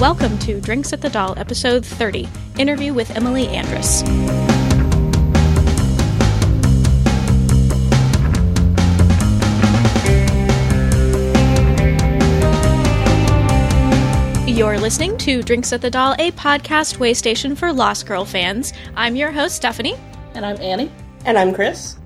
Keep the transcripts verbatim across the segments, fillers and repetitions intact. welcome to Drinks at the Doll, Episode thirty, Interview with Emily Andras. You're listening to Drinks at the Doll, a podcast waystation for Lost Girl fans. I'm your host, Stephanie. And I'm Annie. And I'm Chris.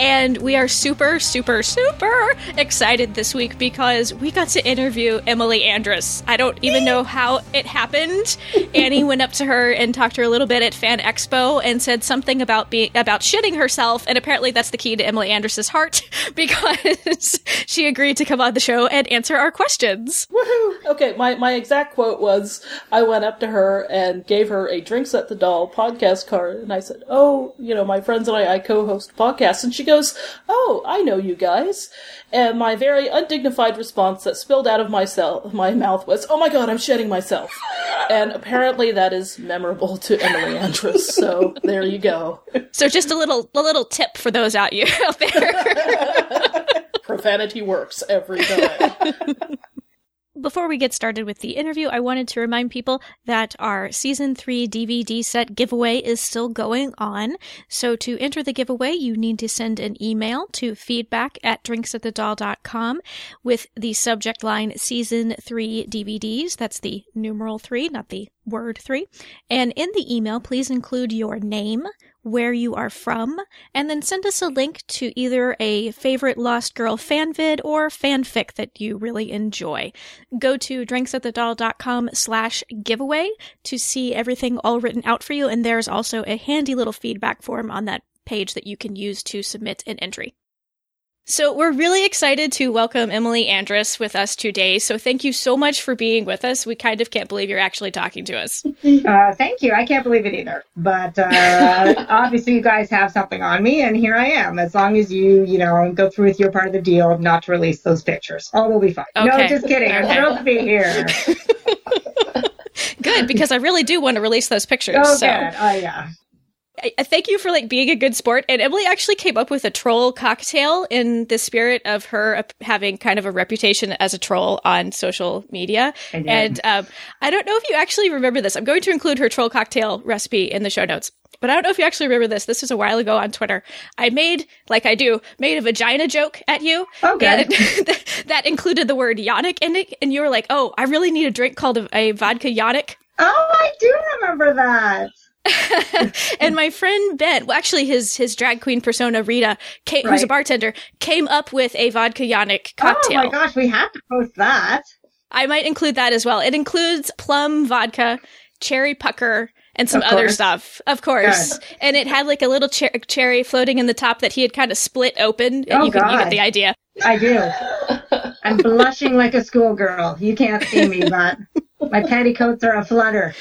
And we are super, super, super excited this week because we got to interview Emily Andras. I don't even know how it happened. Annie went up to her and talked to her a little bit at Fan Expo and said something about being about shitting herself. And apparently that's the key to Emily Andras' heart because she agreed to come on the show and answer our questions. Woohoo! Okay, my, my exact quote was, I went up to her and gave her a Drinks at the Doll podcast card. And I said, oh, you know, my friends and I, I co-host podcasts. And she goes, oh, I know you guys. And my very undignified response that spilled out of my, cell, my mouth was, oh my god, I'm shedding myself. And apparently that is memorable to Emily Andras, so there you go. So just a little a little tip for those out, you, out there. Profanity works every time. Before we get started with the interview, I wanted to remind people that our Season three D V D set giveaway is still going on. So to enter the giveaway, you need to send an email to feedback at drinks at the doll dot com with the subject line Season three D V Ds. That's the numeral three, not the word three. And in the email, please include your name, where you are from, and then send us a link to either a favorite Lost Girl fanvid or fanfic that you really enjoy. Go to drinksatthedoll.com slash giveaway to see everything all written out for you, and there's also a handy little feedback form on that page that you can use to submit an entry. So we're really excited to welcome Emily Andras with us today. So thank you so much for being with us. We kind of can't believe you're actually talking to us. Uh, thank you. I can't believe it either. But uh, obviously you guys have something on me, and here I am. As long as you, you know, go through with your part of the deal of not to release those pictures, all will be fine. Okay. No, just kidding. Okay. I'm thrilled to be here. Good, because I really do want to release those pictures. Oh, so. Good. Oh, yeah. I thank you for like being a good sport. And Emily actually came up with a troll cocktail in the spirit of her having kind of a reputation as a troll on social media. I did. And um, I don't know if you actually remember this. I'm going to include her troll cocktail recipe in the show notes. But I don't know if you actually remember this. This was a while ago on Twitter. I made, like I do, made a vagina joke at you. Okay. That, that included the word yonic in it. And you were like, oh, I really need a drink called a, a vodka yonic. Oh, I do remember that. And my friend Ben, well, actually his his drag queen persona Rita, came, right. who's a bartender, came up with a vodka yonic cocktail. Oh my gosh, we have to post that. I might include that as well. It includes plum vodka, cherry pucker, and some other stuff, of course. Good. And it had like a little cher- cherry floating in the top that he had kind of split open, and oh, you, can, you get the idea. I do. I'm blushing like a schoolgirl. You can't see me, but my petticoats are aflutter.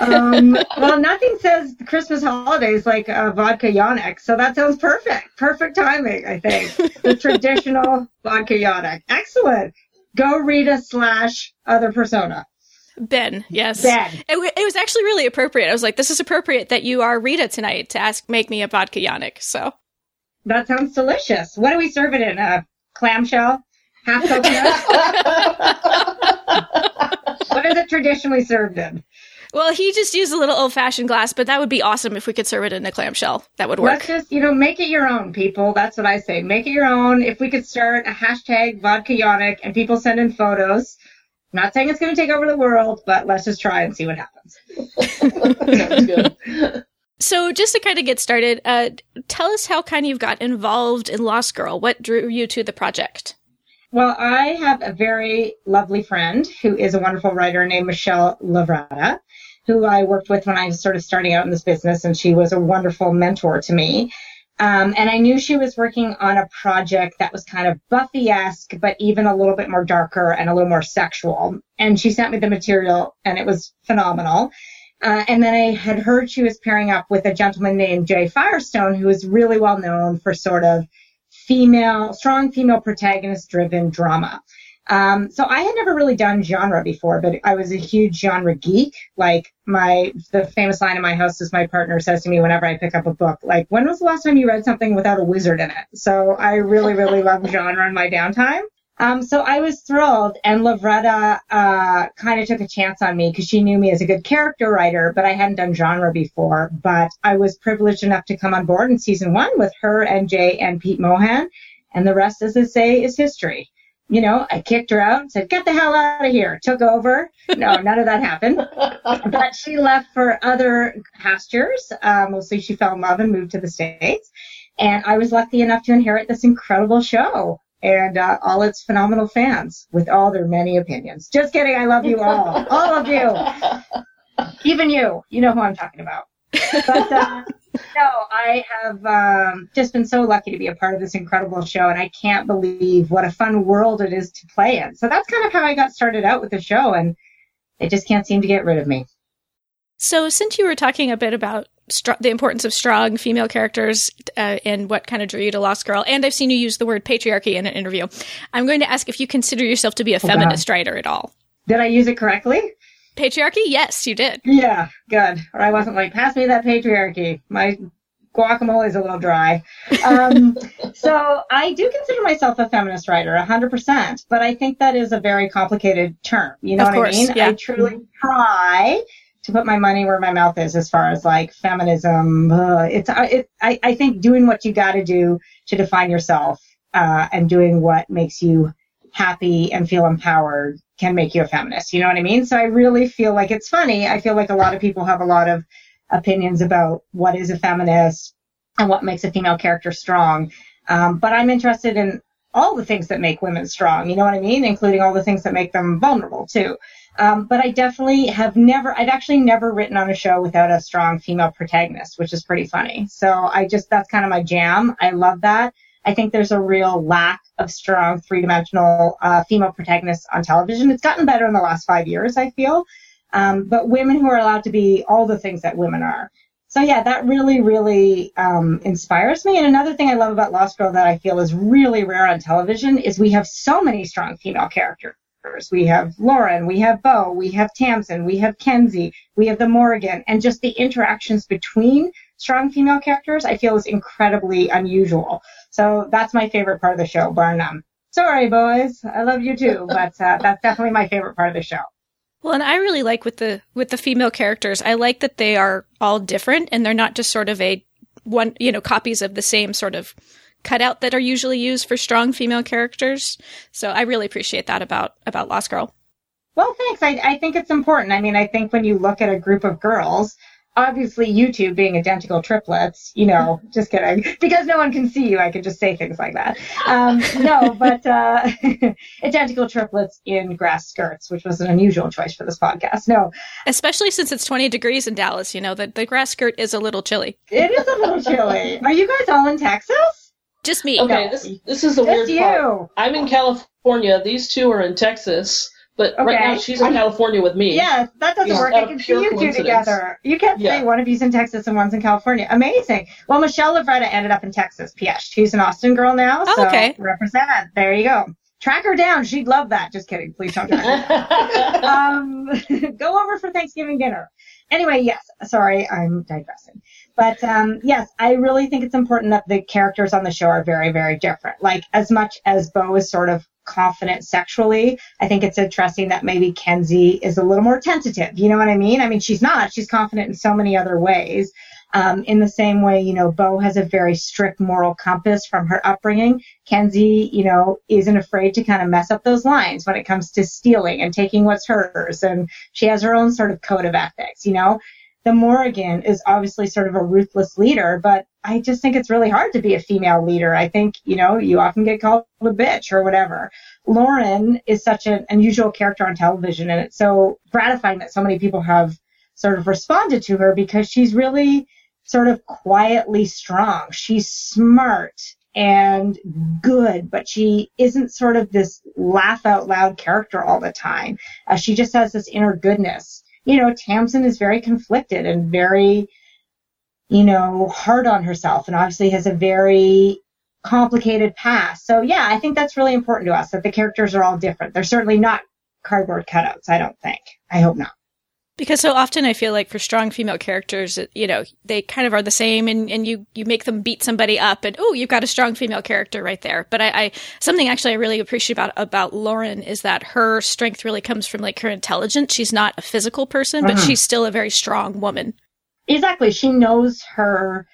Um, well, nothing says Christmas holidays like uh, vodka yonic, so that sounds perfect. Perfect timing, I think. The traditional vodka yonic. Excellent. Go Rita slash other persona. Ben, yes. Ben. It, w- it was actually really appropriate. I was like, this is appropriate that you are Rita tonight to ask, make me a vodka yonic, so. That sounds delicious. What do we serve it in? A clamshell? Half coconut? What is it traditionally served in? Well, he just used a little old-fashioned glass, but that would be awesome if we could serve it in a clamshell. That would work. Let's just, you know, make it your own, people. That's what I say. Make it your own. If we could start a hashtag vodka yonic and people send in photos. I'm not saying it's going to take over the world, but let's just try and see what happens. Sounds good. So just to kind of get started, uh, tell us how kind of you got involved in Lost Girl. What drew you to the project? Well, I have a very lovely friend who is a wonderful writer named Michelle Lovretta, who I worked with when I was sort of starting out in this business, and she was a wonderful mentor to me. Um, and I knew she was working on a project that was kind of Buffy-esque, but even a little bit more darker and a little more sexual. And she sent me the material, and it was phenomenal. Uh, and then I had heard she was pairing up with a gentleman named Jay Firestone, who is really well known for sort of female, strong female protagonist-driven drama. Um, so I had never really done genre before, but I was a huge genre geek. Like my, the famous line in my house is my partner says to me whenever I pick up a book, like, when was the last time you read something without a wizard in it? So I really, really love genre in my downtime. Um, so I was thrilled, and Lovretta uh, kind of took a chance on me because she knew me as a good character writer, but I hadn't done genre before. But I was privileged enough to come on board in season one with her and Jay and Pete Mohan, and the rest, as they say, is history. You know, I kicked her out and said, get the hell out of here, took over. No, none of that happened. But she left for other pastures. Uh, mostly she fell in love and moved to the States. And I was lucky enough to inherit this incredible show and uh, all its phenomenal fans with all their many opinions. Just kidding. I love you all. All of you. Even you. You know who I'm talking about. But uh, no, I have um, just been so lucky to be a part of this incredible show, and I can't believe what a fun world it is to play in. So that's kind of how I got started out with the show, and they just can't seem to get rid of me. So since you were talking a bit about str- the importance of strong female characters uh, and what kind of drew you to Lost Girl, and I've seen you use the word patriarchy in an interview, I'm going to ask if you consider yourself to be a feminist oh, writer at all. Did I use it correctly? Patriarchy? Yes, you did. Yeah, good. Or I wasn't like, pass me that patriarchy. My guacamole's a little dry. Um, so I do consider myself a feminist writer, one hundred percent. But I think that is a very complicated term. You know of what course, I mean? Yeah. I truly try to put my money where my mouth is as far as like feminism. Uh, it's it, I, I think doing what you got to do to define yourself uh, and doing what makes you happy and feel empowered can make you a feminist. You know what I mean? So I really feel like it's funny. I feel like a lot of people have a lot of opinions about what is a feminist and what makes a female character strong. Um, but I'm interested in all the things that make women strong. You know what I mean? Including all the things that make them vulnerable too. Um, but I definitely have never, I've actually never written on a show without a strong female protagonist, which is pretty funny. So I just, that's kind of my jam. I love that. I think there's a real lack of strong three-dimensional uh, female protagonists on television. It's gotten better in the last five years, I feel. Um, but women who are allowed to be all the things that women are. So, yeah, that really, really um, inspires me. And another thing I love about Lost Girl that I feel is really rare on television is we have so many strong female characters. We have Lauren, we have Bo, we have Tamsin, we have Kenzie, we have the Morrigan, and just the interactions between strong female characters I feel is incredibly unusual. So that's my favorite part of the show, bar none. Sorry, boys. I love you too, but uh, that's definitely my favorite part of the show. Well, and I really like with the with the female characters, I like that they are all different and they're not just sort of a one, you know, copies of the same sort of cutout that are usually used for strong female characters. So I really appreciate that about about Lost Girl. Well, thanks. I, I think it's important. I mean, I think when you look at a group of girls, obviously you two being identical triplets, you know, just kidding, because no one can see you, I could just say things like that. Um, no, but uh, identical triplets in grass skirts, which was an unusual choice for this podcast. No, especially since it's twenty degrees in Dallas, you know, the, the grass skirt is a little chilly. It is a little chilly. Are you guys all in Texas? Just me. Okay, no. this this is the Just weird you. part. I'm in California. These two are in Texas, but okay. right now she's in I'm, California with me. Yeah, that doesn't she's work. I can see you two together. You can't yeah. say one of you's in Texas and one's in California. Amazing. Well, Michelle Lovretta ended up in Texas. P S She's an Austin girl now, oh, so okay. represent. There you go. Track her down. She'd love that. Just kidding. Please don't track her down. um, go over for Thanksgiving dinner. Anyway, yes. Sorry, I'm digressing. But, um, yes, I really think it's important that the characters on the show are very, very different. Like, as much as Bo is sort of confident sexually, I think it's interesting that maybe Kenzie is a little more tentative. You know what I mean? I mean, she's not. She's confident in so many other ways. Um, in the same way, you know, Bo has a very strict moral compass from her upbringing. Kenzie, you know, isn't afraid to kind of mess up those lines when it comes to stealing and taking what's hers. And she has her own sort of code of ethics, you know. The Morrigan is obviously sort of a ruthless leader, but I just think it's really hard to be a female leader. I think, you know, you often get called a bitch or whatever. Lauren is such an unusual character on television, and it's so gratifying that so many people have sort of responded to her because she's really sort of quietly strong. She's smart and good, but she isn't sort of this laugh out loud character all the time. Uh, she just has this inner goodness. You know, Tamsin is very conflicted and very, you know, hard on herself and obviously has a very complicated past. So, yeah, I think that's really important to us, that the characters are all different. They're certainly not cardboard cutouts, I don't think. I hope not. Because so often I feel like for strong female characters, you know, they kind of are the same, and, and you, you make them beat somebody up, and oh, you've got a strong female character right there. But I, I something actually I really appreciate about about Lauren is that her strength really comes from like her intelligence. She's not a physical person, but mm-hmm. she's still a very strong woman. Exactly. She knows her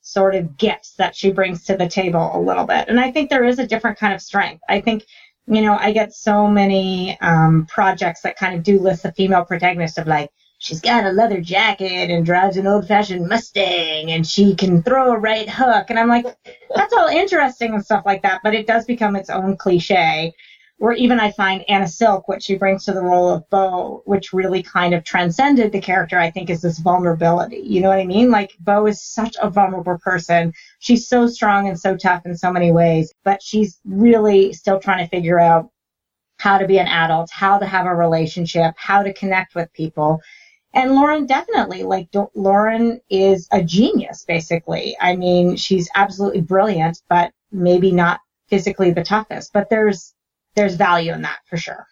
sort of gifts that she brings to the table a little bit. And I think there is a different kind of strength. I think You know, I get so many um, projects that kind of do list the female protagonist of like, she's got a leather jacket and drives an old-fashioned Mustang and she can throw a right hook. And I'm like, that's all interesting and stuff like that, but it does become its own cliche. Or even I find Anna Silk, what she brings to the role of Bo, which really kind of transcended the character, I think, is this vulnerability. You know what I mean? Like, Bo is such a vulnerable person. She's so strong and so tough in so many ways, but she's really still trying to figure out how to be an adult, how to have a relationship, how to connect with people. And Lauren definitely, like, Lauren is a genius, basically. I mean, she's absolutely brilliant, but maybe not physically the toughest. But there's there's value in that, for sure.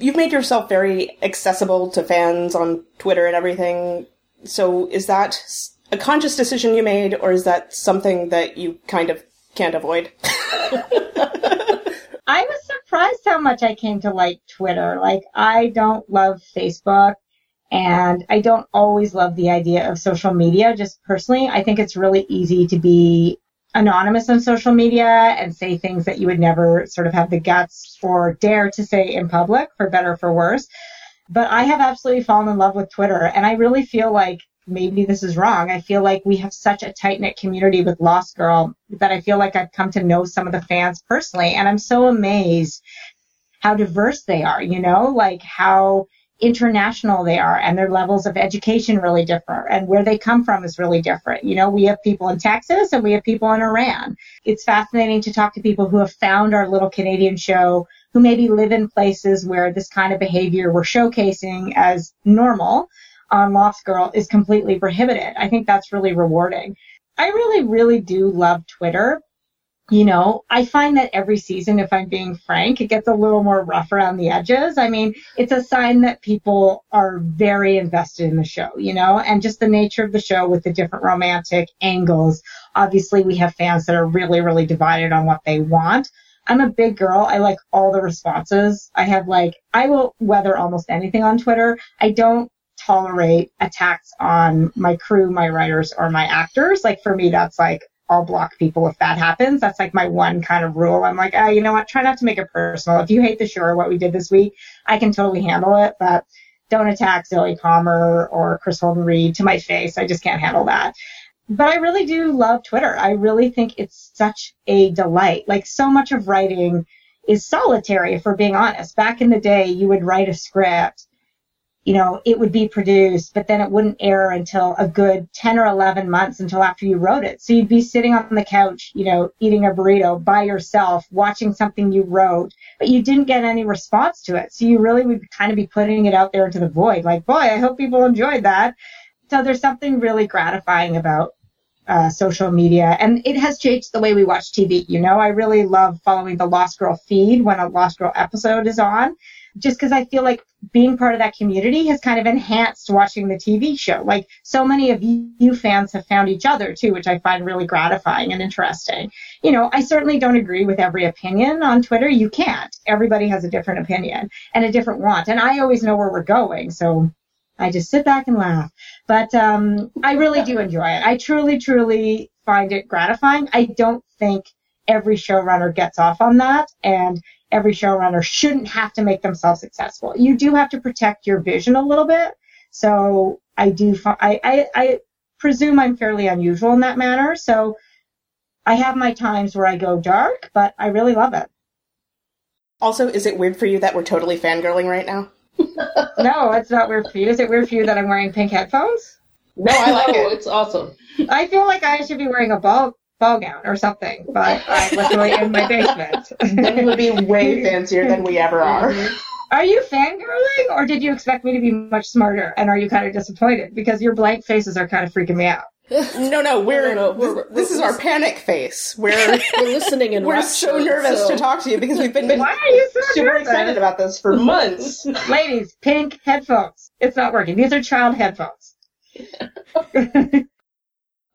You've made yourself very accessible to fans on Twitter and everything. So is that a conscious decision you made, or is that something that you kind of can't avoid? I was surprised how much I came to like Twitter. Like, I don't love Facebook, and I don't always love the idea of social media. Just personally, I think it's really easy to be anonymous on social media and say things that you would never sort of have the guts or dare to say in public, for better or for worse. But I have absolutely fallen in love with Twitter, and I really feel like, maybe this is wrong, I feel like we have such a tight-knit community with Lost Girl that I feel like I've come to know some of the fans personally, and I'm so amazed how diverse they are, you know, like how international they are, and their levels of education really differ, and where they come from is really different. You know, we have people in Texas and we have people in Iran. It's fascinating to talk to people who have found our little Canadian show, who maybe live in places where this kind of behavior we're showcasing as normal on Lost Girl is completely prohibited. I think that's really rewarding. I really, really do love Twitter. You know, I find that every season, if I'm being frank, it gets a little more rough around the edges. I mean, it's a sign that people are very invested in the show, you know, and just the nature of the show with the different romantic angles. Obviously, we have fans that are really, really divided on what they want. I'm a big girl. I like all the responses. I have like, I will weather almost anything on Twitter. I don't tolerate attacks on my crew, my writers, or my actors. Like, for me, that's like, I'll block people if that happens. That's like my one kind of rule. I'm like, oh, you know what? Try not to make it personal. If you hate the show or what we did this week, I can totally handle it, but don't attack Zoe Palmer or Chris Holden-Reed to my face. I just can't handle that. But I really do love Twitter. I really think it's such a delight. Like, so much of writing is solitary, if we're being honest. Back in the day, you would write a script, you know, it would be produced, but then it wouldn't air until a good ten or eleven months until after you wrote it. So you'd be sitting on the couch, you know, eating a burrito by yourself, watching something you wrote, but you didn't get any response to it. So you really would kind of be putting it out there into the void. Like, boy, I hope people enjoyed that. So there's something really gratifying about uh, social media. And it has changed the way we watch T V. You know, I really love following the Lost Girl feed when a Lost Girl episode is on, just because I feel like being part of that community has kind of enhanced watching the T V show. Like, so many of you fans have found each other, too, which I find really gratifying and interesting. You know, I certainly don't agree with every opinion on Twitter. You can't. Everybody has a different opinion and a different want. And I always know where we're going, so I just sit back and laugh. But um, I really do enjoy it. I truly, truly find it gratifying. I don't think every showrunner gets off on that, and every showrunner shouldn't have to make themselves successful. You do have to protect your vision a little bit. So I do, I, I, I presume I'm fairly unusual in that manner. So I have my times where I go dark, but I really love it. Also, is it weird for you that we're totally fangirling right now? No, it's not weird for you. Is it weird for you that I'm wearing pink headphones? No, I like it. It's awesome. I feel like I should be wearing a ball. ball gown or something, but I literally in my basement. It would be way fancier than we ever are. Are you fangirling, or did you expect me to be much smarter, and are you kind of disappointed? Because your blank faces are kind of freaking me out. No, no, we're, no, no, we're, we're this is our panic face. We're, we're listening and we're so nervous so. to talk to you because we've been, been Why are you so super nervous? excited about this for months. Ladies, pink headphones. It's not working. These are child headphones.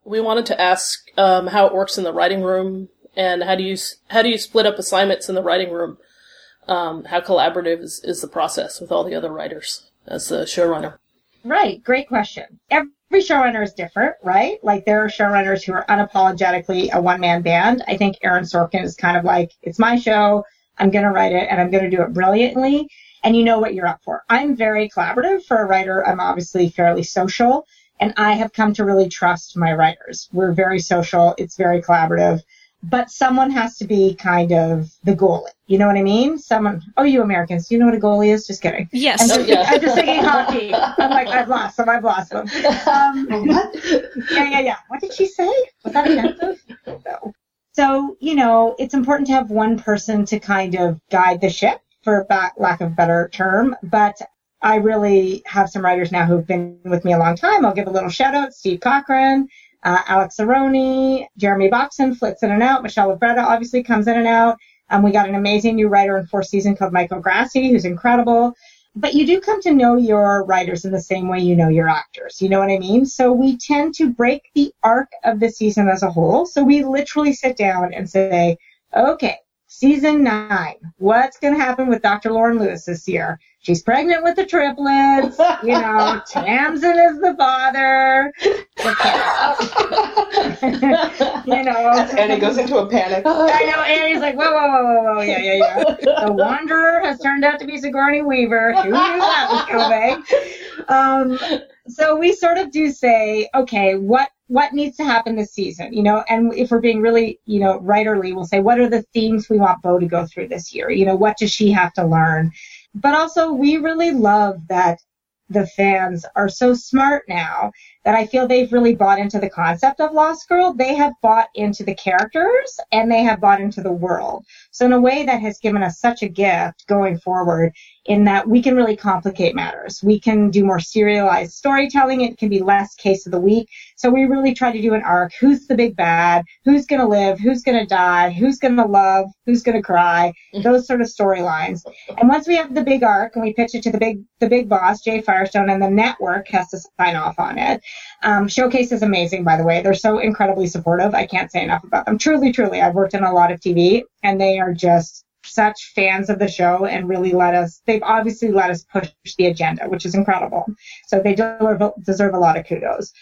We wanted to ask um, how it works in the writing room and how do you how do you split up assignments in the writing room? Um, how collaborative is, is the process with all the other writers as the showrunner? Right. Great question. Every showrunner is different, right? Like there are showrunners who are unapologetically a one-man band. I think Aaron Sorkin is kind of like, it's my show, I'm going to write it, and I'm going to do it brilliantly, and you know what you're up for. I'm very collaborative. For a writer, I'm obviously fairly social, and I have come to really trust my writers. We're very social. It's very collaborative. But someone has to be kind of the goalie. You know what I mean? Someone, oh, you Americans, do you know what a goalie is? Just kidding. Yes. I'm just, yeah. I'm just thinking hockey. I'm like, I've lost them. I've lost them. Um, what? Yeah, yeah, yeah. What did she say? Was that offensive? No. So, you know, it's important to have one person to kind of guide the ship, for back, lack of a better term. But I really have some writers now who've been with me a long time. I'll give a little shout out. Steve Cochran. Uh, Alex Zaroni, Jeremy Boxen flits in and out. Michelle Lovretta obviously comes in and out. Um, we got an amazing new writer in fourth season called Michael Grassi, who's incredible. But you do come to know your writers in the same way you know your actors. You know what I mean? So we tend to break the arc of the season as a whole. So we literally sit down and say, okay, season nine, what's going to happen with Doctor Lauren Lewis this year? She's pregnant with the triplets, you know, Tamsin is the father, you know. And it goes into a panic. I know, Annie's like, whoa, whoa, whoa, whoa, whoa, yeah, yeah, yeah. The Wanderer has turned out to be Sigourney Weaver. Who knew that was coming? Um, so we sort of do say, okay, what, what needs to happen this season, you know, and if we're being really, you know, writerly, we'll say, what are the themes we want Bo to go through this year? You know, what does she have to learn? But also, we really love that the fans are so smart now that I feel they've really bought into the concept of Lost Girl. They have bought into the characters, and they have bought into the world. So in a way, that has given us such a gift going forward in that we can really complicate matters. We can do more serialized storytelling. It can be less case of the week. So we really try to do an arc. Who's the big bad? Who's going to live? Who's going to die? Who's going to love? Who's going to cry? Those sort of storylines. And once we have the big arc and we pitch it to the big the big boss, Jay Firestone, and the network has to sign off on it. Um, Showcase is amazing, by the way. They're so incredibly supportive. I can't say enough about them. Truly, truly. I've worked in a lot of T V, and they are just such fans of the show and really let us, they've obviously let us push the agenda, which is incredible. So they deserve a lot of kudos.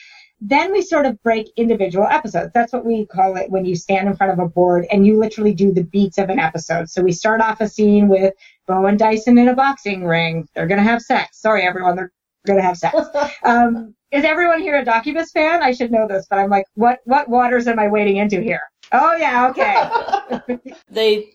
Then we sort of break individual episodes. That's what we call it when you stand in front of a board and you literally do the beats of an episode. So we start off a scene with Bo and Dyson in a boxing ring. They're going to have sex. Sorry, everyone. They're going to have sex. Um, is everyone here a Docubus fan? I should know this, but I'm like, what, what waters am I wading into here? Oh, yeah, okay. They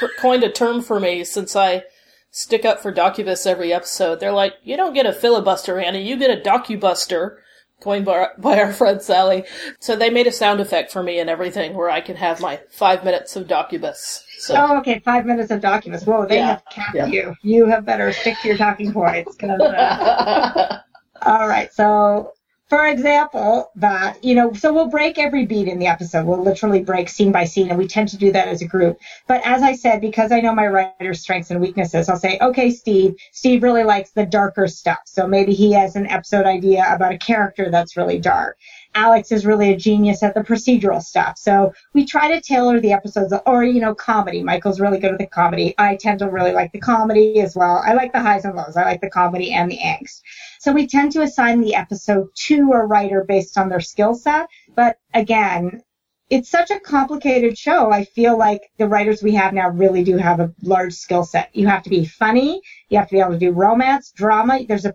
t- coined a term for me since I stick up for Docubus every episode. They're like, you don't get a filibuster, Anna, you get a Docubuster, coined by, by our friend Sally. So they made a sound effect for me and everything where I can have my five minutes of Docubus. So. Oh, okay, five minutes of Docubus. Whoa, they yeah. have capped yeah. you. You have better stick to your talking points. Uh... All right, so... For example, that, you know, so we'll break every beat in the episode. We'll literally break scene by scene, and we tend to do that as a group. But as I said, because I know my writer's strengths and weaknesses, I'll say, okay, Steve, Steve really likes the darker stuff. So maybe he has an episode idea about a character that's really dark. Alex is really a genius at the procedural stuff. So we try to tailor the episodes, or, you know, comedy. Michael's really good at the comedy. I tend to really like the comedy as well. I like the highs and lows. I like the comedy and the angst. So we tend to assign the episode to a writer based on their skill set. But again, it's such a complicated show. I feel like the writers we have now really do have a large skill set. You have to be funny. You have to be able to do romance, drama. There's a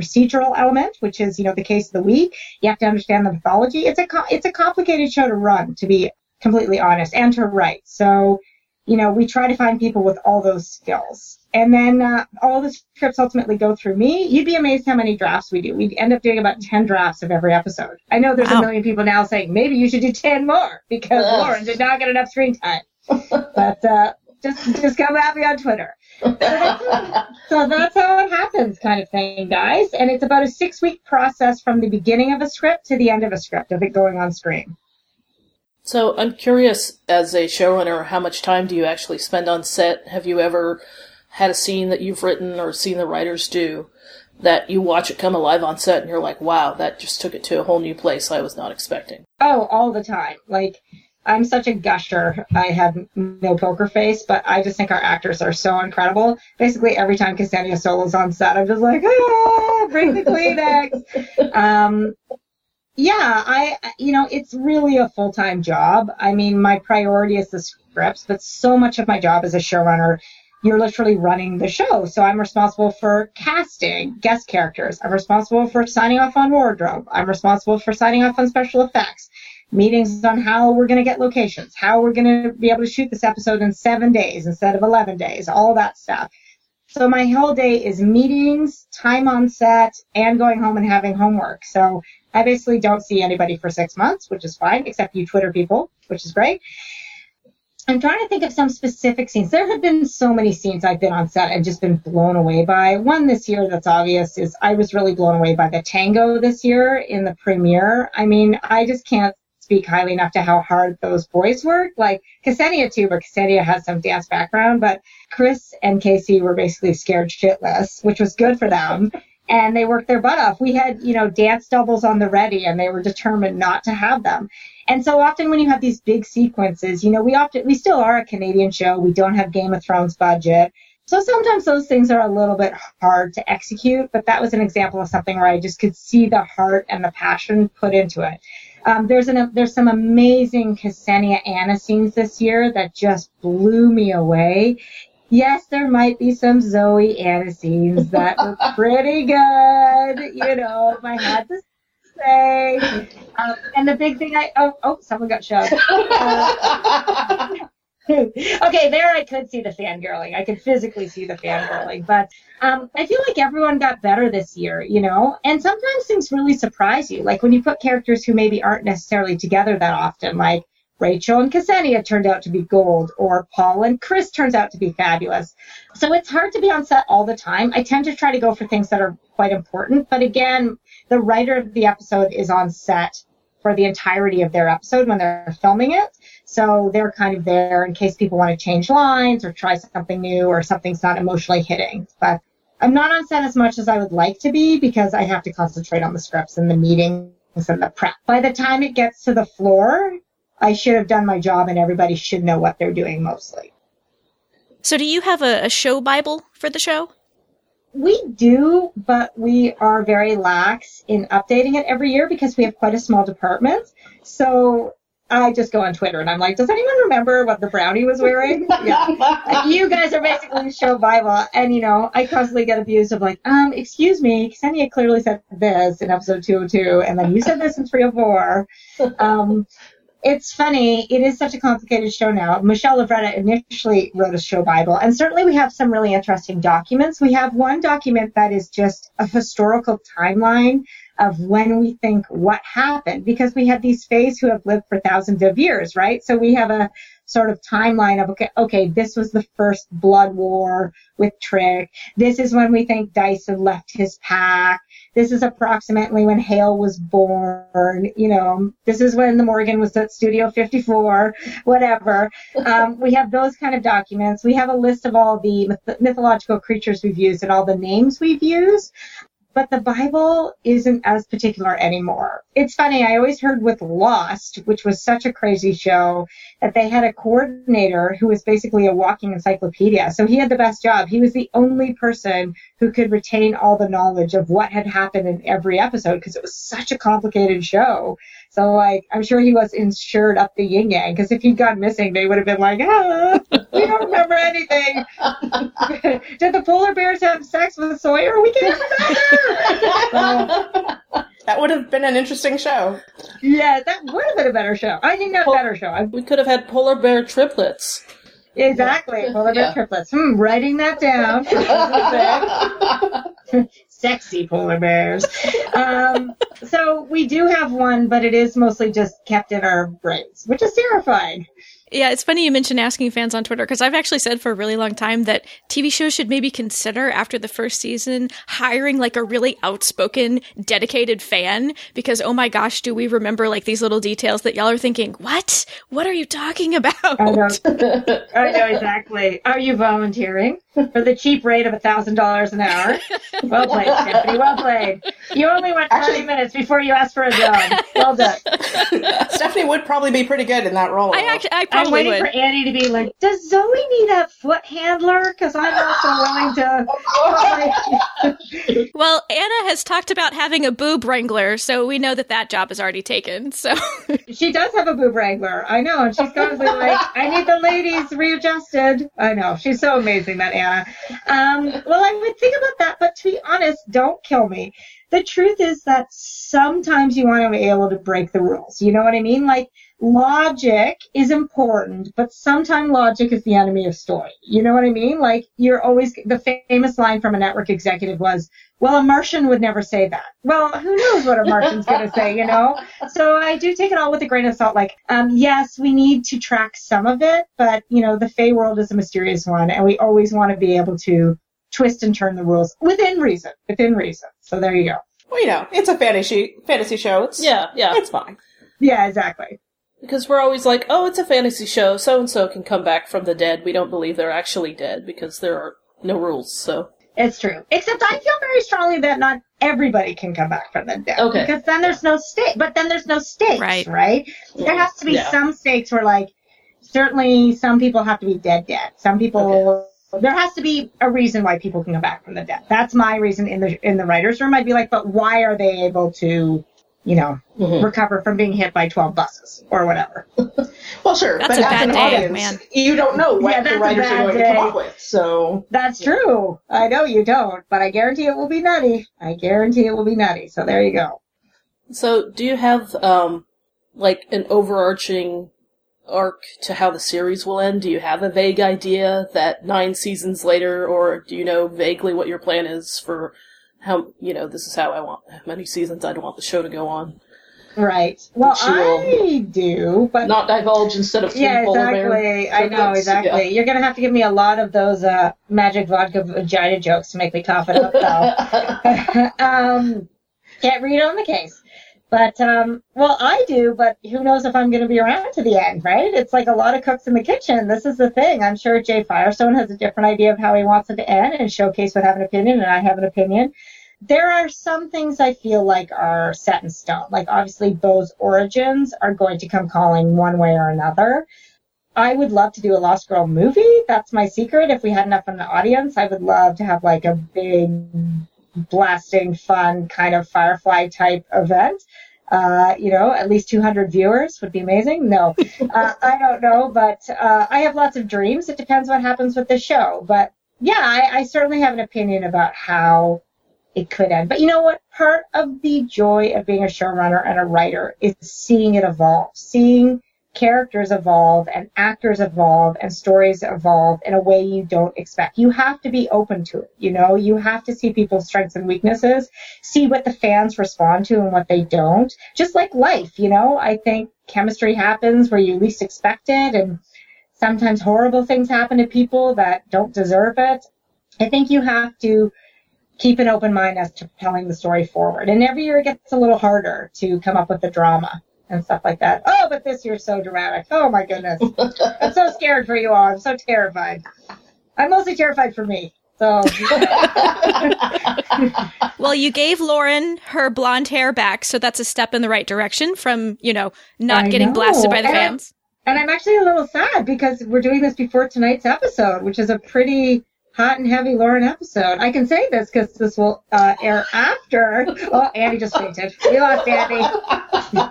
procedural element, which is, you know, the case of the week. You have to understand the mythology. It's a co- it's a complicated show to run, to be completely honest, and to write. So, you know, we try to find people with all those skills. And then uh, all the scripts ultimately go through me. You'd be amazed how many drafts we do. We end up doing about ten drafts of every episode. I know there's wow. a million people now saying, maybe you should do ten more because Ugh. Lauren did not get enough screen time. But uh, Just just come at me on Twitter. So that's, so that's how it happens, kind of thing, guys. And it's about a six-week process from the beginning of a script to the end of a script of it going on screen. So I'm curious, as a showrunner, how much time do you actually spend on set? Have you ever had a scene that you've written or seen the writers do that you watch it come alive on set and you're like, wow, that just took it to a whole new place I was not expecting? Oh, all the time. Like, I'm such a gusher. I have no poker face, but I just think our actors are so incredible. Basically, every time Ksenia Solo's on set, I'm just like, ah, bring the Kleenex. um, yeah, I, you know, it's really a full-time job. I mean, my priority is the scripts, but so much of my job as a showrunner, you're literally running the show. So I'm responsible for casting guest characters. I'm responsible for signing off on wardrobe. I'm responsible for signing off on special effects, meetings on how we're going to get locations, how we're going to be able to shoot this episode in seven days instead of eleven days, all that stuff. So my whole day is meetings, time on set, and going home and having homework. So I basically don't see anybody for six months, which is fine, except you Twitter people, which is great. I'm trying to think of some specific scenes. There have been so many scenes I've been on set and just been blown away by. One this year that's obvious is I was really blown away by the tango this year in the premiere. I mean, I just can't speak highly enough to how hard those boys worked. Like, Ksenia too, but Ksenia has some dance background, but Chris and Casey were basically scared shitless, which was good for them. And they worked their butt off. We had, you know, dance doubles on the ready, and they were determined not to have them. And so often when you have these big sequences, you know, we often, we still are a Canadian show. We don't have Game of Thrones budget. So sometimes those things are a little bit hard to execute, but that was an example of something where I just could see the heart and the passion put into it. Um, there's an, there's some amazing Ksenia Anna scenes this year that just blew me away. Yes, there might be some Zoe Anna scenes that were pretty good, you know, if I had to say. Um, and the big thing I, oh, oh, someone got shoved. Uh, okay, there I could see the fangirling. I could physically see the fangirling. But um, I feel like everyone got better this year, you know? And sometimes things really surprise you. Like when you put characters who maybe aren't necessarily together that often, like Rachel and Ksenia turned out to be gold, or Paul and Chris turns out to be fabulous. So it's hard to be on set all the time. I tend to try to go for things that are quite important. But again, the writer of the episode is on set for the entirety of their episode when they're filming it. So they're kind of there in case people want to change lines or try something new or something's not emotionally hitting. But I'm not on set as much as I would like to be because I have to concentrate on the scripts and the meetings and the prep. By the time it gets to the floor, I should have done my job and everybody should know what they're doing mostly. So do you have a, a show Bible for the show? We do, but we are very lax in updating it every year because we have quite a small department. So I just go on Twitter and I'm like, does anyone remember what the brownie was wearing? Yeah. Like, you guys are basically the show Bible. And, you know, I constantly get abused of like, um, excuse me, Ksenia clearly said this in episode two oh two, and then you said this in three oh four. Um It's funny. It is such a complicated show now. Michelle Lovretta initially wrote a show Bible, and certainly we have some really interesting documents. We have one document that is just a historical timeline of when we think what happened, because we have these faes who have lived for thousands of years, right? So we have a sort of timeline of, okay, okay, this was the first blood war with Trick. This is when we think Dyson left his pack. This is approximately when Hale was born, you know, this is when the Morrigan was at Studio fifty-four, whatever. Um, we have those kind of documents. We have a list of all the myth- mythological creatures we've used and all the names we've used. But the Bible isn't as particular anymore. It's funny, I always heard with Lost, which was such a crazy show, that they had a coordinator who was basically a walking encyclopedia. So he had the best job. He was the only person who could retain all the knowledge of what had happened in every episode because it was such a complicated show. So, like, I'm sure he was insured up the yin-yang, because if he'd gone missing, they would have been like, ah, we don't remember anything. Did the polar bears have sex with Sawyer? We can't remember. uh, that would have been an interesting show. Yeah, that would have been a better show. I think not Pol- better show. I- we could have had polar bear triplets. Exactly, polar bear yeah. triplets. Hmm, writing that down. Sexy polar bears. Um, so we do have one, but it is mostly just kept in our brains, which is terrifying. Yeah, it's funny you mentioned asking fans on Twitter, because I've actually said for a really long time that T V shows should maybe consider, after the first season, hiring like a really outspoken, dedicated fan, because, oh my gosh, do we remember like these little details that y'all are thinking, what? What are you talking about? I know, I know exactly. Are you volunteering for the cheap rate of one thousand dollars an hour? Well played, Tiffany, well played. You only went thirty actually, minutes before you asked for a job. Well done. Stephanie would probably be pretty good in that role. I actually, I I'm waiting would. for Annie to be like, does Zoe need a foot handler? Because I'm not so willing to. Well, Anna has talked about having a boob wrangler, so we know that that job is already taken. So she does have a boob wrangler. I know. And she's constantly like, I need the ladies readjusted. I know. She's so amazing, that Anna. Um, well, I would think about that, but to be honest, don't kill me. The truth is that sometimes you want to be able to break the rules. You know what I mean? Like, logic is important, but sometimes logic is the enemy of story. You know what I mean? Like, you're always, the famous line from a network executive was, well, a Martian would never say that. Well, who knows what a Martian's going to say, you know? So I do take it all with a grain of salt. Like, um, yes, we need to track some of it, but, you know, the Fae world is a mysterious one, and we always want to be able to twist and turn the rules within reason, within reason. So there you go. Well, you know, it's a fantasy, fantasy show. It's, yeah, yeah. It's fine. Yeah, exactly. Because we're always like, oh, it's a fantasy show, so-and-so can come back from the dead. We don't believe they're actually dead because there are no rules, so. It's true. Except I feel very strongly that not everybody can come back from the dead. Okay. Because then there's no stake. But then there's no stakes, right? right? Yeah. There has to be yeah. some stakes where, like, certainly some people have to be dead dead. Some people... Okay. There has to be a reason why people can come back from the dead. That's my reason in the in the writer's room. I'd be like, but why are they able to... you know, mm-hmm. recover from being hit by twelve buses or whatever. Well, sure, that's but a as bad an day, audience, man. You don't know what yeah, the writers are going day. to come up with, so... That's yeah. true. I know you don't, but I guarantee it will be nutty. I guarantee it will be nutty, so there you go. So, do you have, um, like, an overarching arc to how the series will end? Do you have a vague idea that nine seasons later, or do you know vaguely what your plan is for... how, you know, this is how I want, how many seasons I'd want the show to go on. Right. Well, I do, but... Not divulge instead of... Yeah, exactly. I know, exactly. Yeah. You're going to have to give me a lot of those uh, magic vodka vagina jokes to make me cough it up, though. um, can't read on the case. But, um, well, I do, but who knows if I'm going to be around to the end, right? It's like a lot of cooks in the kitchen. This is the thing. I'm sure Jay Firestone has a different idea of how he wants it to end, and Showcase would have an opinion, and I have an opinion. There are some things I feel like are set in stone. Like, obviously, Beau's origins are going to come calling one way or another. I would love to do a Lost Girl movie. That's my secret. If we had enough in the audience, I would love to have, like, a big... blasting fun kind of Firefly type event. Uh, you know, at least two hundred viewers would be amazing. No, uh, I don't know, but uh, I have lots of dreams. It depends what happens with the show. But yeah, I, I certainly have an opinion about how it could end. But you know what? Part of the joy of being a showrunner and a writer is seeing it evolve, seeing characters evolve and actors evolve and stories evolve in a way you don't expect. You have to be open to it, you know? You have to see people's strengths and weaknesses, see what the fans respond to and what they don't. Just like life, you know? I think chemistry happens where you least expect it, and sometimes horrible things happen to people that don't deserve it. I think you have to keep an open mind as to telling the story forward. And every year it gets a little harder to come up with the drama and stuff like that. Oh, but this year's so dramatic. Oh, my goodness. I'm so scared for you all. I'm so terrified. I'm mostly terrified for me. So. Well, you gave Lauren her blonde hair back, so that's a step in the right direction from, you know, not I getting know. blasted by the and fans. I'm, and I'm actually a little sad because we're doing this before tonight's episode, which is a pretty... hot and heavy Lauren episode. I can say this because this will uh, air after. Oh, Annie just fainted. We lost Annie.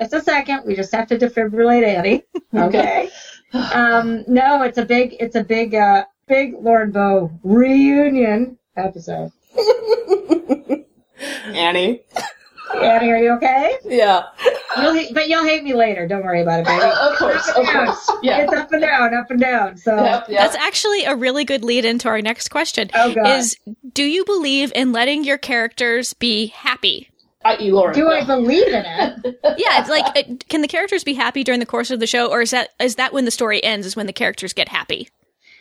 Just a second. We just have to defibrillate Annie. Okay. um, no, it's a big, it's a big, uh, big Lauren Bow reunion episode. Annie. Annie, are you okay? Yeah. You'll, but you'll hate me later. Don't worry about it, baby. Uh, of course, of down. course. Yeah. It's up and down, up and down. So yep, yep. That's actually a really good lead into our next question. Oh, God. Is, do you believe in letting your characters be happy? I E Lauren. Do I believe in it? Yeah, it's like, it, can the characters be happy during the course of the show, or is that is that when the story ends, is when the characters get happy?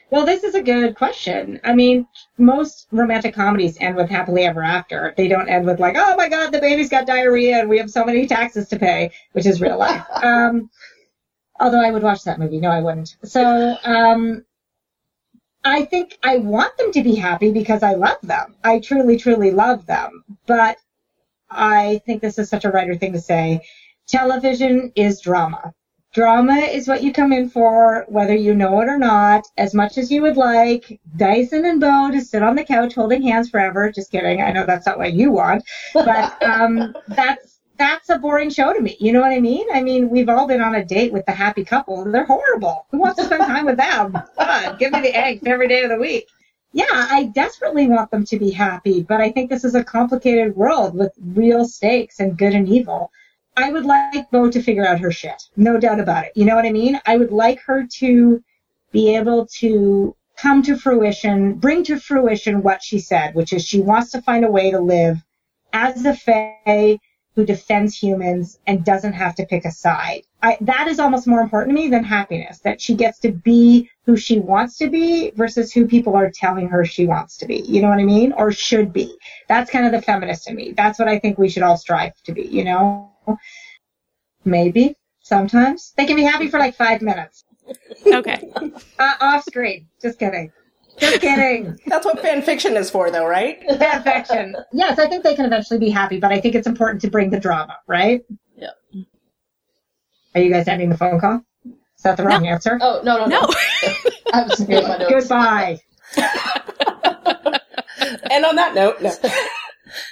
Well, this is a good question. I mean, most romantic comedies end with happily ever after. They don't end with like, oh my God, the baby's got diarrhea and we have so many taxes to pay, which is real life. Um, although I would watch that movie. No, I wouldn't. So um, I think I want them to be happy because I love them. I truly, truly love them. But I think this is such a writer thing to say. Television is drama. Drama is what you come in for, whether you know it or not, as much as you would like Dyson and Bo to sit on the couch holding hands forever. Just kidding. I know that's not what you want. But um, that's that's a boring show to me. You know what I mean? I mean, we've all been on a date with the happy couple. They're horrible. Who wants to spend time with them? God, give me the eggs every day of the week. Yeah, I desperately want them to be happy, but I think this is a complicated world with real stakes and good and evil. I would like Bo to figure out her shit, no doubt about it. You know what I mean? I would like her to be able to come to fruition, bring to fruition what she said, which is she wants to find a way to live as a fae who defends humans and doesn't have to pick a side. I, that is almost more important to me than happiness, that she gets to be who she wants to be versus who people are telling her she wants to be. You know what I mean? Or should be. That's kind of the feminist in me. That's what I think we should all strive to be, you know? Maybe. Sometimes. They can be happy for like five minutes. Okay. uh, off screen. Just kidding. Just kidding. That's what fan fiction is for, though, right? Fan fiction. Yes, I think they can eventually be happy, but I think it's important to bring the drama, right? Yeah. Are you guys ending the phone call? Is that the wrong no. answer? Oh, no, no, no. no. I'm just doing my notes. Goodbye. And on that note, no.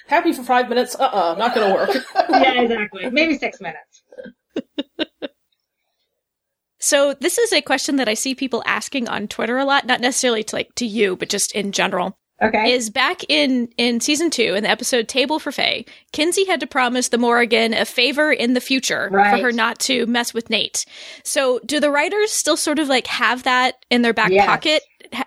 Happy for five minutes? Uh-uh, not going to work. Yeah, exactly. Maybe six minutes. So this is a question that I see people asking on Twitter a lot, not necessarily to like to you, but just in general. Okay. Is back in, in season two, in the episode Table for Fae, Kinsey had to promise the Morrigan a favor in the future right. for her not to mess with Nate. So do the writers still sort of like have that in their back yes. pocket?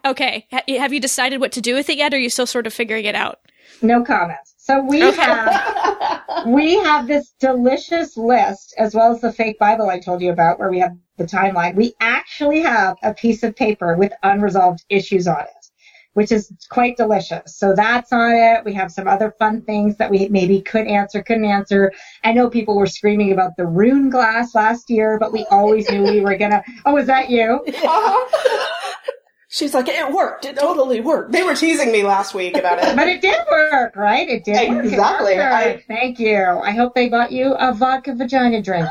Okay. Have you decided what to do with it yet? Or are you still sort of figuring it out? No comments. So we okay. have we have this delicious list, as well as the fake Bible I told you about, where we have the timeline. We actually have a piece of paper with unresolved issues on it, which is quite delicious. So that's on it. We have some other fun things that we maybe could answer, couldn't answer. I know people were screaming about the rune glass last year, but we always knew we were going to... Oh, is that you? Uh-huh. She's like, it worked. It totally worked. They were teasing me last week about it. But it did work, right? It did exactly. work. Exactly. I... Thank you. I hope they bought you a vodka vagina drink.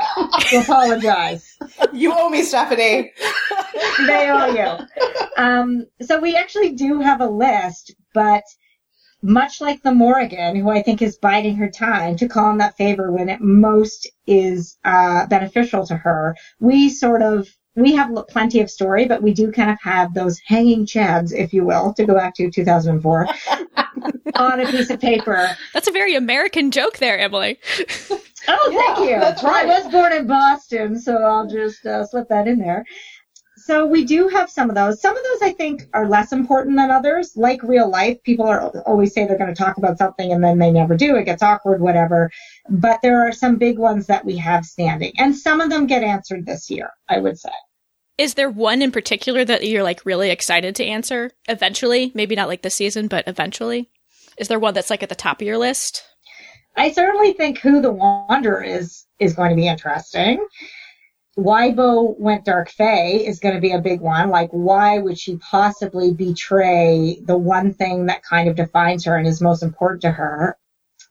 You apologize. You owe me, Stephanie. They owe you. Um, so we actually do have a list, but much like the Morrigan, who I think is biding her time to call in that favor when it most is uh, beneficial to her, we sort of We have plenty of story, but we do kind of have those hanging chads, if you will, to go back to two thousand four, on a piece of paper. That's a very American joke there, Emily. Oh, yeah, thank you. That's right. I was born in Boston, so I'll just uh, slip that in there. So we do have some of those. Some of those, I think, are less important than others. Like real life, people are always say they're going to talk about something, and then they never do. It gets awkward, whatever. But there are some big ones that we have standing. And some of them get answered this year, I would say. Is there one in particular that you're like really excited to answer eventually? Maybe not like this season, but eventually? Is there one that's like at the top of your list? I certainly think Who the Wanderer is is going to be interesting. Why Bo went dark fae is going to be a big one. Like, why would she possibly betray the one thing that kind of defines her and is most important to her?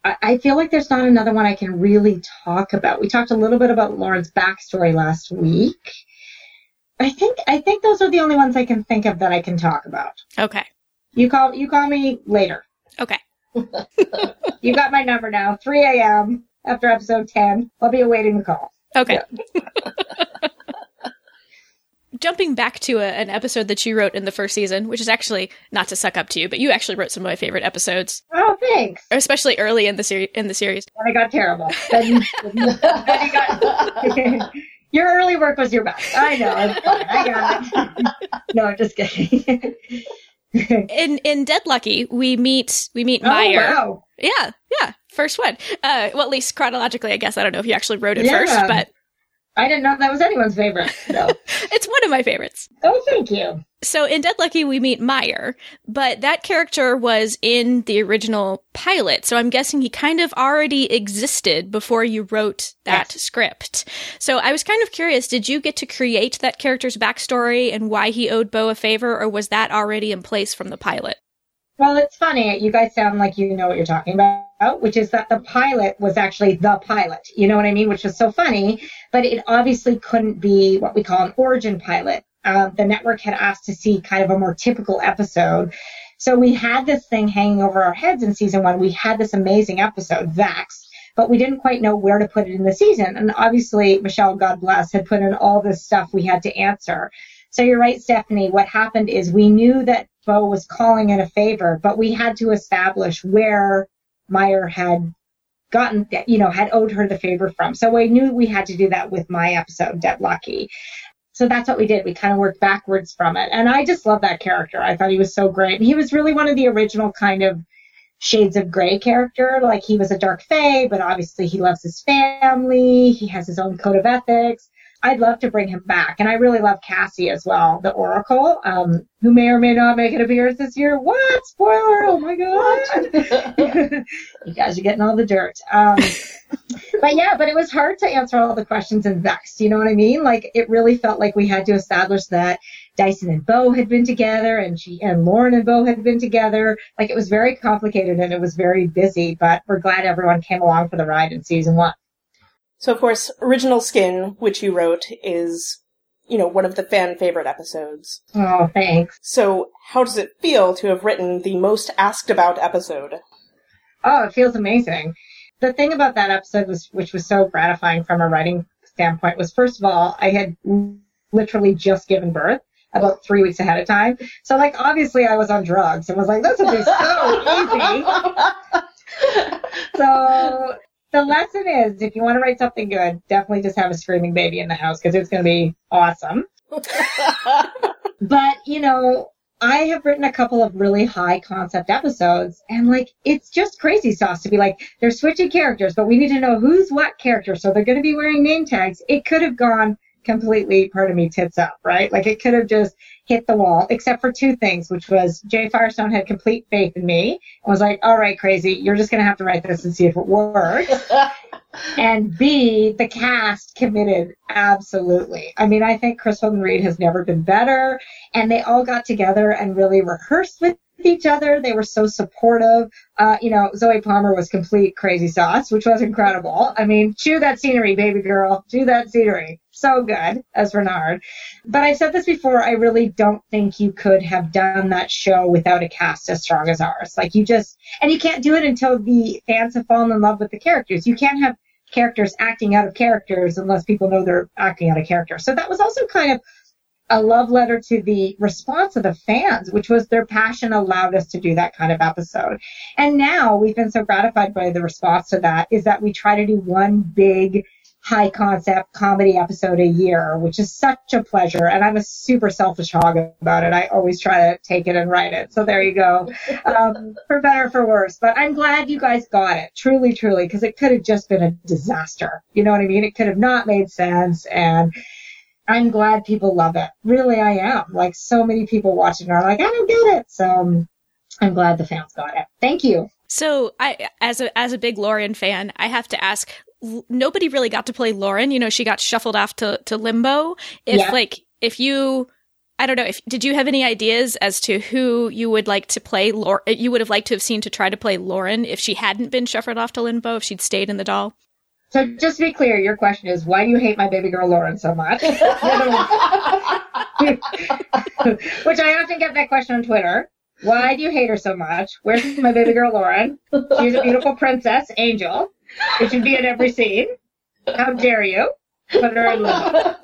I feel like there's not another one I can really talk about. We talked a little bit about Lauren's backstory last week. I think I think those are the only ones I can think of that I can talk about. Okay. You call you call me later. Okay. You got my number now. three a.m. after episode ten. I'll be awaiting the call. Okay. Yeah. Jumping back to a, an episode that you wrote in the first season, which is actually not to suck up to you, but you actually wrote some of my favorite episodes. Oh, thanks. Especially early in the, seri- in the series. When it got terrible. Then, then got, your early work was your best. I know. I got it. No, I'm just kidding. in in Dead Lucky, we meet we meet oh, Meyer. Wow. Yeah, yeah. first one. Uh, well, at least chronologically, I guess. I don't know if you actually wrote it yeah. first, but... I didn't know that was anyone's favorite. So. It's one of my favorites. Oh, thank you. So in Dead Lucky, we meet Meyer, but that character was in the original pilot. So I'm guessing he kind of already existed before you wrote that yes. script. So I was kind of curious, did you get to create that character's backstory and why he owed Bo a favor, or was that already in place from the pilot? Well, it's funny. You guys sound like you know what you're talking about, which is that the pilot was actually the pilot. You know what I mean? Which was so funny. But it obviously couldn't be what we call an origin pilot. Uh, the network had asked to see kind of a more typical episode. So we had this thing hanging over our heads in season one. We had this amazing episode, Vax, but we didn't quite know where to put it in the season. And obviously, Michelle, God bless, had put in all this stuff we had to answer. So you're right, Stephanie. What happened is we knew that Bo was calling in a favor, but we had to establish where Meyer had gotten, you know, had owed her the favor from. So we knew we had to do that with my episode, Dead Lucky. So that's what we did. We kind of worked backwards from it. And I just love that character. I thought he was so great. And he was really one of the original kind of shades of gray character. Like he was a dark fae, but obviously he loves his family. He has his own code of ethics. I'd love to bring him back. And I really love Cassie as well, the Oracle, um, who may or may not make an appearance this year. What? Spoiler! Oh, my God. You guys are getting all the dirt. Um, but, yeah, but it was hard to answer all the questions in Vex. You know what I mean? Like, it really felt like we had to establish that Dyson and Bo had been together, and she and Lauren and Bo had been together. Like, it was very complicated, and it was very busy. But we're glad everyone came along for the ride in season one. So, of course, Original Skin, which you wrote, is, you know, one of the fan-favorite episodes. Oh, thanks. So, how does it feel to have written the most asked-about episode? Oh, it feels amazing. The thing about that episode, was, which was so gratifying from a writing standpoint, was, first of all, I had literally just given birth about three weeks ahead of time. So, like, obviously I was on drugs and was like, this will be so easy. So... The lesson is, if you want to write something good, definitely just have a screaming baby in the house, because it's going to be awesome. But, you know, I have written a couple of really high concept episodes, and, like, it's just crazy sauce to be like, they're switching characters, but we need to know who's what character, so they're going to be wearing name tags. It could have gone completely, pardon me, tits up, right? Like, it could have just hit the wall, except for two things, which was Jay Firestone had complete faith in me and was like, all right, crazy, you're just going to have to write this and see if it works. And B, the cast committed absolutely. I mean, I think Chris Holden-Reed has never been better. And they all got together and really rehearsed with each other. They were so supportive. Uh, you know, Zoe Palmer was complete crazy sauce, which was incredible. I mean, chew that scenery, baby girl. Chew that scenery. So good as Renard. But I've said this before, I really don't think you could have done that show without a cast as strong as ours. Like you just, and you can't do it until the fans have fallen in love with the characters. You can't have characters acting out of characters unless people know they're acting out of character. So that was also kind of a love letter to the response of the fans, which was their passion allowed us to do that kind of episode. And now we've been so gratified by the response to that is that we try to do one big high concept comedy episode a year, which is such a pleasure. And I'm a super selfish hog about it. I always try to take it and write it. So there you go. Um, for better or for worse. But I'm glad you guys got it. Truly, truly. Because it could have just been a disaster. You know what I mean? It could have not made sense. And I'm glad people love it. Really, I am. Like, so many people watching are like, I don't get it. So um, I'm glad the fans got it. Thank you. So I, as a, as a big Lauren fan, I have to ask, nobody really got to play Lauren. You know, she got shuffled off to, to limbo. If yeah. like, if you, I don't know, if did you have any ideas as to who you would like to play Lauren? You would have liked to have seen to try to play Lauren if she hadn't been shuffled off to limbo, if she'd stayed in the doll. So just to be clear, your question is, why do you hate my baby girl Lauren so much? Which I often get that question on Twitter. Why do you hate her so much? Where's my baby girl Lauren? She's a beautiful princess, angel. It should be in every scene. How dare you? Put her in limbo.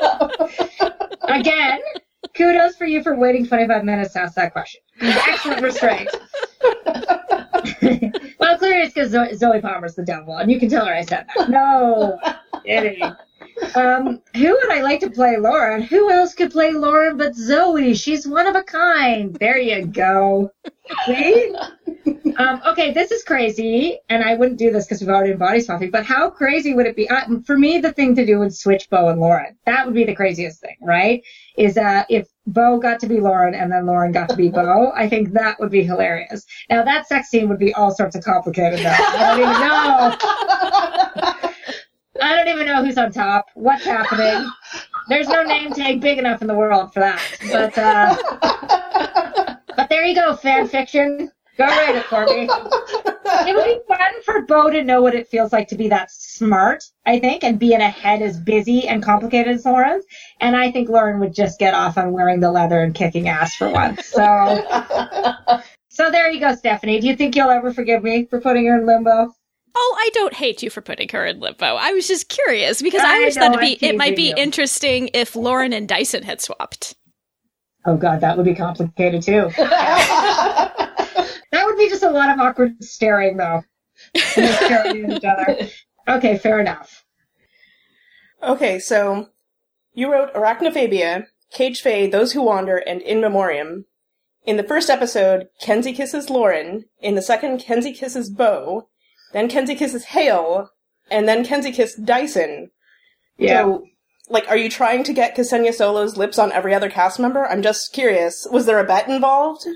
Again, kudos for you for waiting twenty-five minutes to ask that question. Excellent restraint. Well, clearly it's because Zoe Palmer's the devil, and you can tell her I said that. No kidding. Um, who would I like to play Lauren? Who else could play Lauren but Zoe? She's one of a kind. There you go. See? um, okay, this is crazy, and I wouldn't do this because we've already done body swapping, but how crazy would it be? I, for me, the thing to do would switch Bo and Lauren. That would be the craziest thing, right? Is that if Bo got to be Lauren and then Lauren got to be Bo, I think that would be hilarious. Now, that sex scene would be all sorts of complicated, though. I don't even know. I don't even know who's on top, what's happening. There's no name tag big enough in the world for that. But uh, but there you go, fan fiction. Go write it for me. It would be fun for Bo to know what it feels like to be that smart, I think, and be in a head as busy and complicated as Lauren's. And I think Lauren would just get off on wearing the leather and kicking ass for once. So, so there you go, Stephanie. Do you think you'll ever forgive me for putting her in limbo? Oh, I don't hate you for putting her in limbo. I was just curious because I always thought it'd be, it might be interesting if Lauren and Dyson had swapped. Oh, God, that would be complicated, too. That would be just a lot of awkward staring, though. Staring at each other. Okay, fair enough. Okay, so you wrote Arachnophobia, Cage Fae, Those Who Wander, and In Memoriam. In the first episode, Kenzie kisses Lauren. In the second, Kenzie kisses Bo. Then Kenzie kisses Hale, and then Kenzie kissed Dyson. Yeah. So, like, are you trying to get Ksenia Solo's lips on every other cast member? I'm just curious. Was there a bet involved?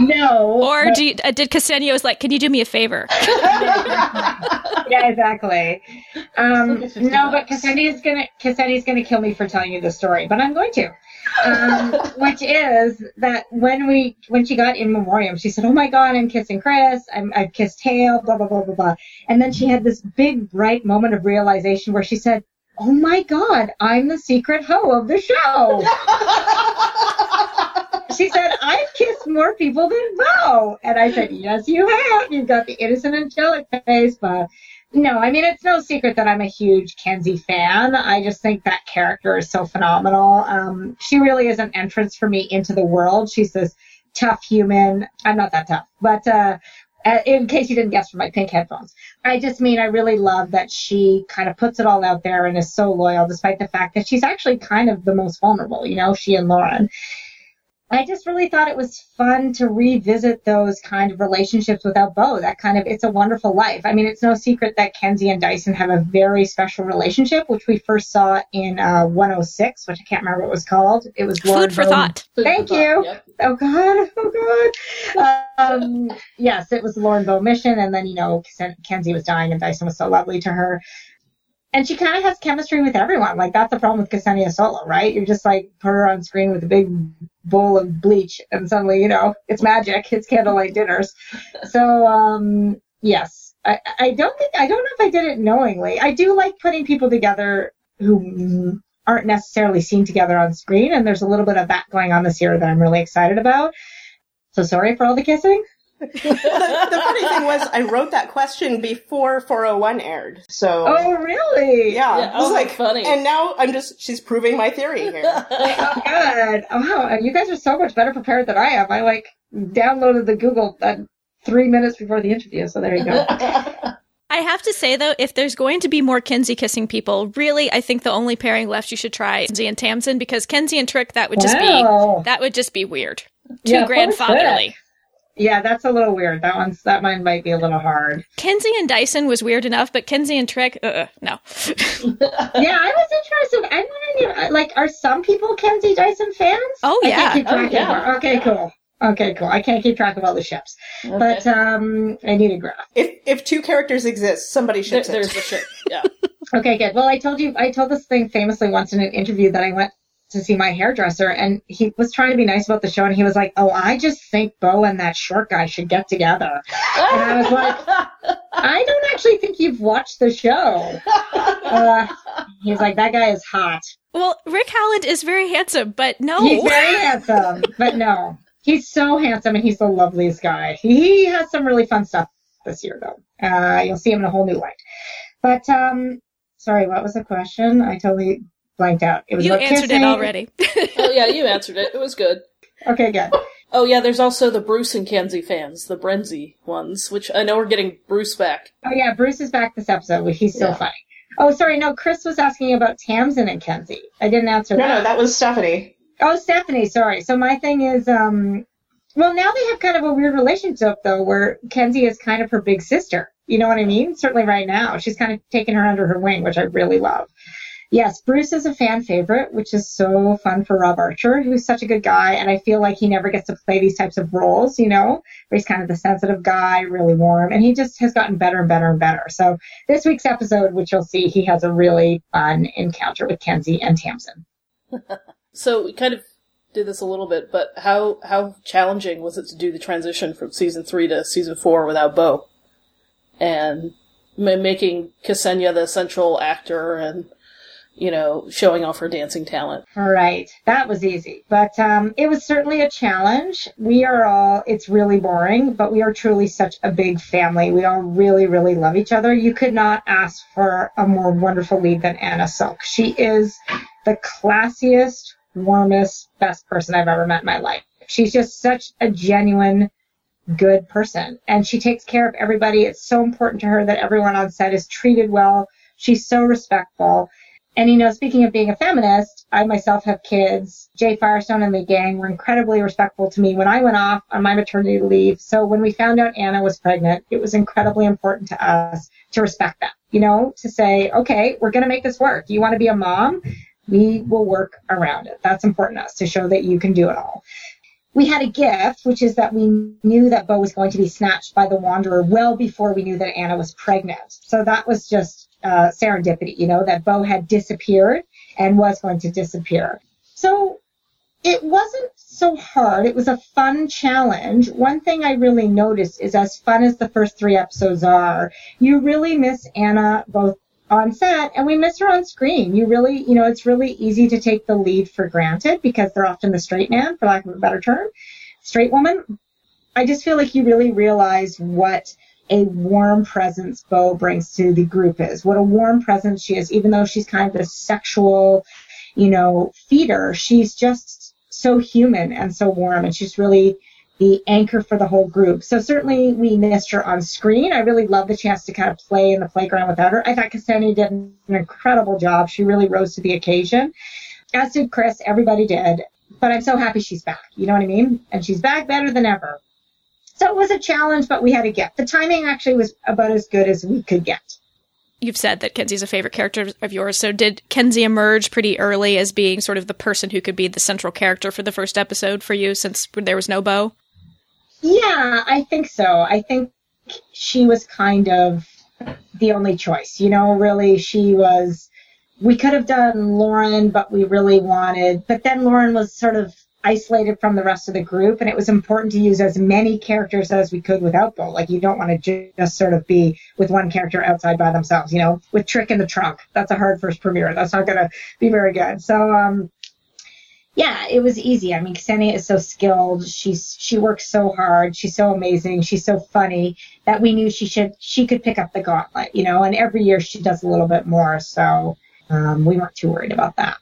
No. Or but... do you, uh, did Ksenia was like, can you do me a favor? Yeah, exactly. Um, no, but Ksenia's gonna Ksenia's gonna kill me for telling you the story, but I'm going to. um, which is that when we when she got In Memoriam, she said, "Oh my God, I'm kissing Chris. I'm, I've kissed Hale. Blah blah blah blah blah." And then she had this big bright moment of realization where she said, "Oh my God, I'm the secret hoe of the show." She said, "I've kissed more people than Bo," and I said, "Yes, you have. You've got the innocent angelic face, but." No, I mean, it's no secret that I'm a huge Kenzie fan. I just think that character is so phenomenal. Um, she really is an entrance for me into the world. She's this tough human. I'm not that tough, but uh, in case you didn't guess from my pink headphones. I just mean, I really love that she kind of puts it all out there and is so loyal, despite the fact that she's actually kind of the most vulnerable, you know, she and Lauren. I just really thought it was fun to revisit those kind of relationships without Bo, that kind of It's a Wonderful Life. I mean, it's no secret that Kenzie and Dyson have a very special relationship, which we first saw in uh, one oh six, which I can't remember what it was called. It was Lauren Food for Bo- Thought. Thank Food you. Thought, yeah. Oh, God. Oh, God. Um, yes, it was Lauren Bo Mission, and then, you know, Kenzie was dying and Dyson was so lovely to her. And she kind of has chemistry with everyone. Like, that's the problem with Ksenia Solo, right? You're just, like, put her on screen with a big bowl of bleach, and suddenly, you know, it's magic. It's candlelight dinners. So, um, yes. I, I don't think, I don't know if I did it knowingly. I do like putting people together who aren't necessarily seen together on screen, and there's a little bit of that going on this year that I'm really excited about. So sorry for all the kissing. the, the funny thing was, I wrote that question before four oh one aired. So, oh really? Yeah, yeah. Oh, like, funny. And now I'm just she's proving my theory here. Oh God! Oh, you guys are so much better prepared than I am. I like downloaded the Google uh, three minutes before the interview. So there you go. I have to say though, if there's going to be more Kenzie kissing people, really, I think the only pairing left you should try Kenzie and Tamsin, because Kenzie and Trick that would just wow. be that would just be weird, too yeah, grandfatherly. Yeah, that's a little weird. That one's that mine might be a little hard. Kenzie and Dyson was weird enough, but Kenzie and Trick, uh-uh, no. Yeah, I was interested. I'm wondering, like, are some people Kenzie Dyson fans? Oh yeah. I can't keep track oh, yeah. Okay, yeah. cool. Okay, cool. I can't keep track of all the ships, okay. but um, I need a graph. If if two characters exist, somebody ships there, it. There's a ship. Yeah. Okay, good. Well, I told you, I told this thing famously once in an interview that I went to see my hairdresser, and he was trying to be nice about the show, and he was like, "Oh, I just think Bo and that short guy should get together." And I was like, "I don't actually think you've watched the show." Uh, he's like, "That guy is hot." Well, Rick Howland is very handsome, but no. He's very handsome, but no. He's so handsome, and he's the loveliest guy. He has some really fun stuff this year, though. Uh, you'll see him in a whole new light. But, um, sorry, what was the question? I totally... blanked out. It was you answered kissing. It already. Oh, yeah, you answered it. It was good. Okay, good. Oh, yeah, there's also the Bruce and Kenzie fans, the Brenzy ones, which I know we're getting Bruce back. Oh, yeah, Bruce is back this episode. He's so yeah. funny. Oh, sorry. No, Chris was asking about Tamsin and Kenzie. I didn't answer no, that. No, no, that was Stephanie. Oh, Stephanie. Sorry. So my thing is, um, well, now they have kind of a weird relationship, though, where Kenzie is kind of her big sister. You know what I mean? Certainly right now. She's kind of taken her under her wing, which I really love. Yes, Bruce is a fan favorite, which is so fun for Rob Archer, who's such a good guy. And I feel like he never gets to play these types of roles, you know, where he's kind of the sensitive guy, really warm. And he just has gotten better and better and better. So this week's episode, which you'll see, he has a really fun encounter with Kenzie and Tamsin. So we kind of did this a little bit, but how, how challenging was it to do the transition from season three to season four without Bo? And making Ksenia the central actor and, you know, showing off her dancing talent. Right. That was easy. But um, it was certainly a challenge. We are all, it's really boring, but we are truly such a big family. We all really, really love each other. You could not ask for a more wonderful lead than Anna Silk. She is the classiest, warmest, best person I've ever met in my life. She's just such a genuine, good person. And she takes care of everybody. It's so important to her that everyone on set is treated well. She's so respectful. And, you know, speaking of being a feminist, I myself have kids. Jay Firestone and the gang were incredibly respectful to me when I went off on my maternity leave. So when we found out Anna was pregnant, it was incredibly important to us to respect that, you know, to say, okay, we're going to make this work. You want to be a mom? We will work around it. That's important to us to show that you can do it all. We had a gift, which is that we knew that Bo was going to be snatched by the Wanderer well before we knew that Anna was pregnant. So that was just Uh, serendipity, you know, that Bo had disappeared and was going to disappear. So it wasn't so hard. It was a fun challenge. One thing I really noticed is as fun as the first three episodes are, you really miss Anna both on set and we miss her on screen. You really, you know, it's really easy to take the lead for granted because they're often the straight man, for lack of a better term, straight woman. I just feel like you really realize what a warm presence Bo brings to the group is, what a warm presence she is, even though she's kind of this sexual, you know, feeder. She's just so human and so warm, and she's really the anchor for the whole group. So certainly we missed her on screen. I really love the chance to kind of play in the playground without her. I thought Ksenia did an incredible job. She really rose to the occasion, as did Chris. Everybody did. But I'm so happy she's back. You know what I mean? And she's back better than ever. So it was a challenge, but we had a gift. The timing actually was about as good as we could get. You've said that Kenzie's a favorite character of yours. So did Kenzie emerge pretty early as being sort of the person who could be the central character for the first episode for you since there was no Bo? Yeah, I think so. I think she was kind of the only choice. You know, really, she was... We could have done Lauren, but we really wanted... But then Lauren was sort of isolated from the rest of the group, and it was important to use as many characters as we could without Bo. Like, you don't want to just sort of be with one character outside by themselves, you know, with Trick in the trunk. That's a hard first premiere. That's not going to be very good. So, um, yeah, it was easy. I mean, Ksenia is so skilled. She's, she works so hard. She's so amazing. She's so funny that we knew she should, she could pick up the gauntlet, you know, and every year she does a little bit more. So, um, we weren't too worried about that.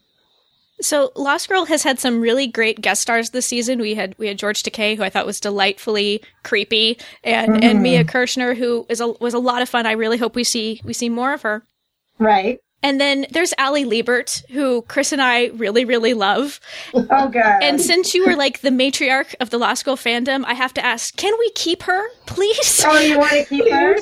So Lost Girl has had some really great guest stars this season. We had we had George Takei, who I thought was delightfully creepy, and, mm-hmm. and Mia Kirshner, who is a, was a lot of fun. I really hope we see we see more of her. Right. And then there's Allie Liebert, who Chris and I really, really love. Oh, God. And since you were like the matriarch of the Lost Girl fandom, I have to ask, can we keep her, please? Oh, you want to keep her?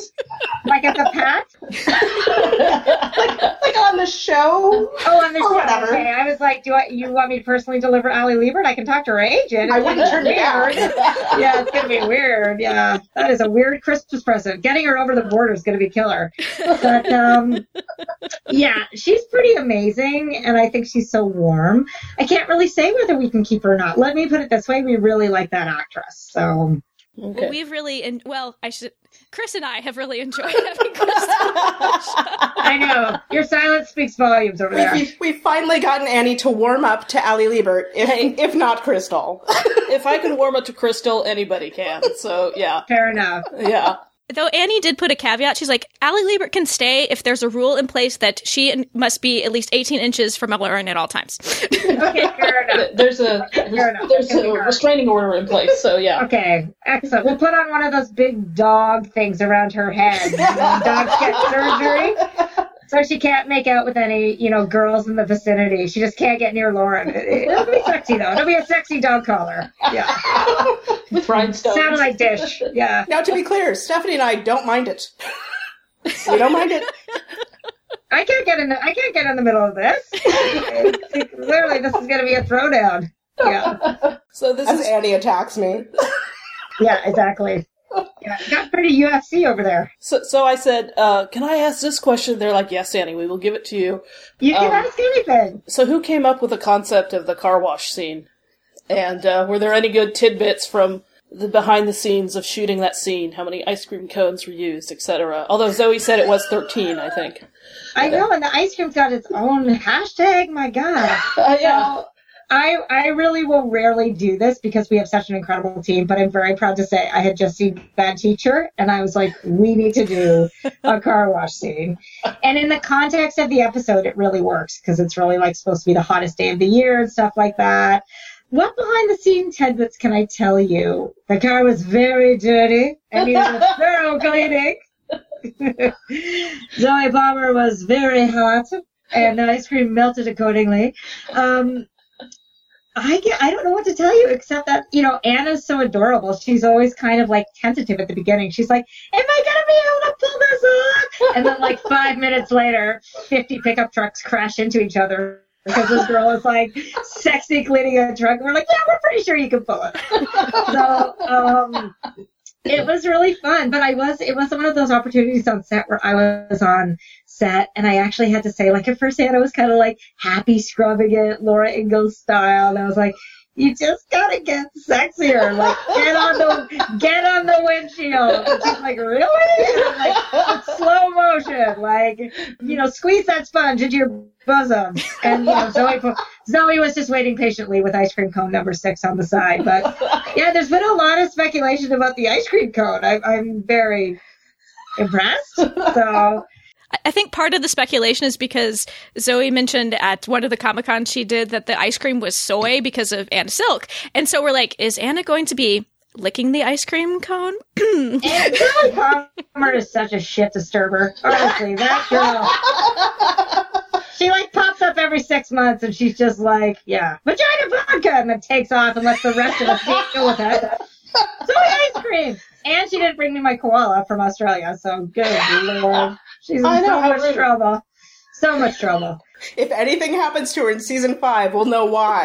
Like as a pet? like, like on the show? Oh, on the or show. Whatever. Okay. I was like, do I, you want me to personally deliver Allie Liebert? I can talk to her agent. I wouldn't turn it down. Yeah, it's going to be weird. Yeah. That is a weird Christmas present. Getting her over the border is going to be killer. But, um, yeah. Yeah, she's pretty amazing, and I think she's so warm. I can't really say whether we can keep her or not. Let me put it this way. We really like that actress. So okay. Well, we've really, and en- well, I should, Chris and I have really enjoyed having Chris on the show. I know. Your silence speaks volumes over there. We've, we've finally gotten Annie to warm up to Allie Liebert, if, hey. if not Crystal. If I can warm up to Crystal, anybody can. So, yeah. Fair enough. Yeah. Though Annie did put a caveat. She's like, Allie Liebert can stay if there's a rule in place that she must be at least eighteen inches from Lauren at all times. Okay, fair enough. There's a, fair enough. There's a restraining order in place, so yeah. Okay, excellent. We'll put on one of those big dog things around her head. Dogs get surgery. So she can't make out with any, you know, girls in the vicinity. She just can't get near Lauren. It'll be sexy, though. It'll be a sexy dog collar. Yeah. With rhinestones. Sound like Dish. Yeah. Now, to be clear, Stephanie and I don't mind it. We don't mind it. I can't get in the, I can't get in the middle of this. Clearly, this is going to be a throwdown. Yeah. So this As is... Annie attacks me. Yeah, exactly. Yeah, it got pretty U F C over there. So, so I said, uh, can I ask this question? They're like, yes, Annie, we will give it to you. You can um, ask anything. So who came up with the concept of the car wash scene? And uh, were there any good tidbits from the behind the scenes of shooting that scene? How many ice cream cones were used, et cetera? Although Zoe said it was thirteen, I think. I know, and the ice cream's got its own hashtag. My God. uh, yeah. So, I, I really will rarely do this because we have such an incredible team, but I'm very proud to say I had just seen Bad Teacher, and I was like, we need to do a car wash scene. And in the context of the episode, it really works because it's really like supposed to be the hottest day of the year and stuff like that. What behind-the-scenes tidbits can I tell you? The car was very dirty and needed a thorough cleaning. Zoe Palmer was very hot, and the ice cream melted accordingly. Um... I get, I don't know what to tell you except that, you know, Anna's so adorable. She's always kind of, like, tentative at the beginning. She's like, am I going to be able to pull this off? And then, like, five minutes later, fifty pickup trucks crash into each other because this girl is, like, sexy cleaning a truck. And we're like, yeah, we're pretty sure you can pull it. So um, it was really fun. But I was it was one of those opportunities on set where I was on set, and I actually had to say, like, at first Anna was kind of like happy scrubbing it Laura Ingalls style, and I was like, you just gotta get sexier, like get on the get on the windshield. And she's like, really? And I'm like, slow motion, like, you know, squeeze that sponge into your bosom. And, you know, Zoe Zoe was just waiting patiently with ice cream cone number six on the side. But yeah, there's been a lot of speculation about the ice cream cone. I, I'm very impressed. So. I think part of the speculation is because Zoe mentioned at one of the Comic-Con she did that the ice cream was soy because of Anna Silk. And so we're like, is Anna going to be licking the ice cream cone? And Zoe Palmer is such a shit disturber. Honestly, that girl. She, like, pops up every six months and she's just like, yeah, vagina vodka, and then takes off and lets the rest of us deal with it. Soy ice cream! And she didn't bring me my koala from Australia, so good Lord. She's in know, so much really... trouble. So much trouble. If anything happens to her in season five, we'll know why.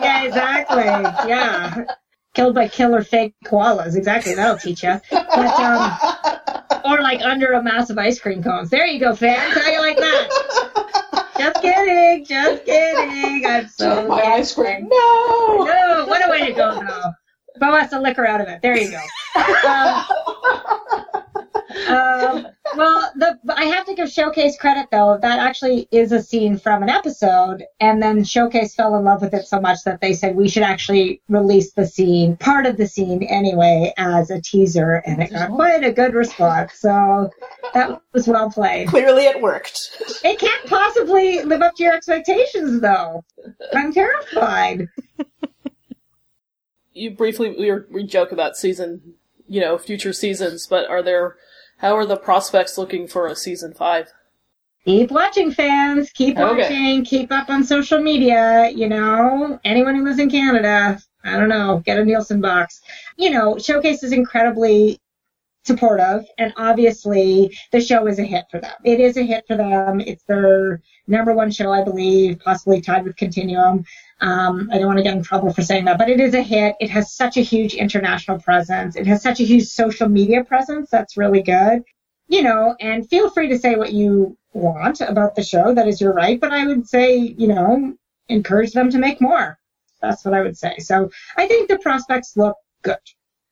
Yeah, exactly. Yeah. Killed by killer fake koalas. Exactly. That'll teach you. But, um, or like under a massive ice cream cones. There you go, fans. How you like that? Just kidding. Just kidding. I'm so my ice cream. No. No. What a way to go, though. Bo has to liquor out of it. There you go. Um, Um, well, the, I have to give Showcase credit, though. That actually is a scene from an episode, and then Showcase fell in love with it so much that they said we should actually release the scene, part of the scene anyway, as a teaser, and it got quite a good response. So that was well played. Clearly it worked. It can't possibly live up to your expectations, though. I'm terrified. You briefly, we, were, we joke about season, you know, future seasons, but are there... How are the prospects looking for a season five? Keep watching, fans. Keep okay. watching. Keep up on social media. You know, anyone who lives in Canada, I don't know, get a Nielsen box. You know, Showcase is incredibly supportive, and obviously the show is a hit for them. It is a hit for them. It's their number one show, I believe, possibly tied with Continuum. Um, I don't want to get in trouble for saying that, but it is a hit. It has such a huge international presence. It has such a huge social media presence. That's really good. You know, and feel free to say what you want about the show. That is your right. But I would say, you know, encourage them to make more. That's what I would say. So I think the prospects look good.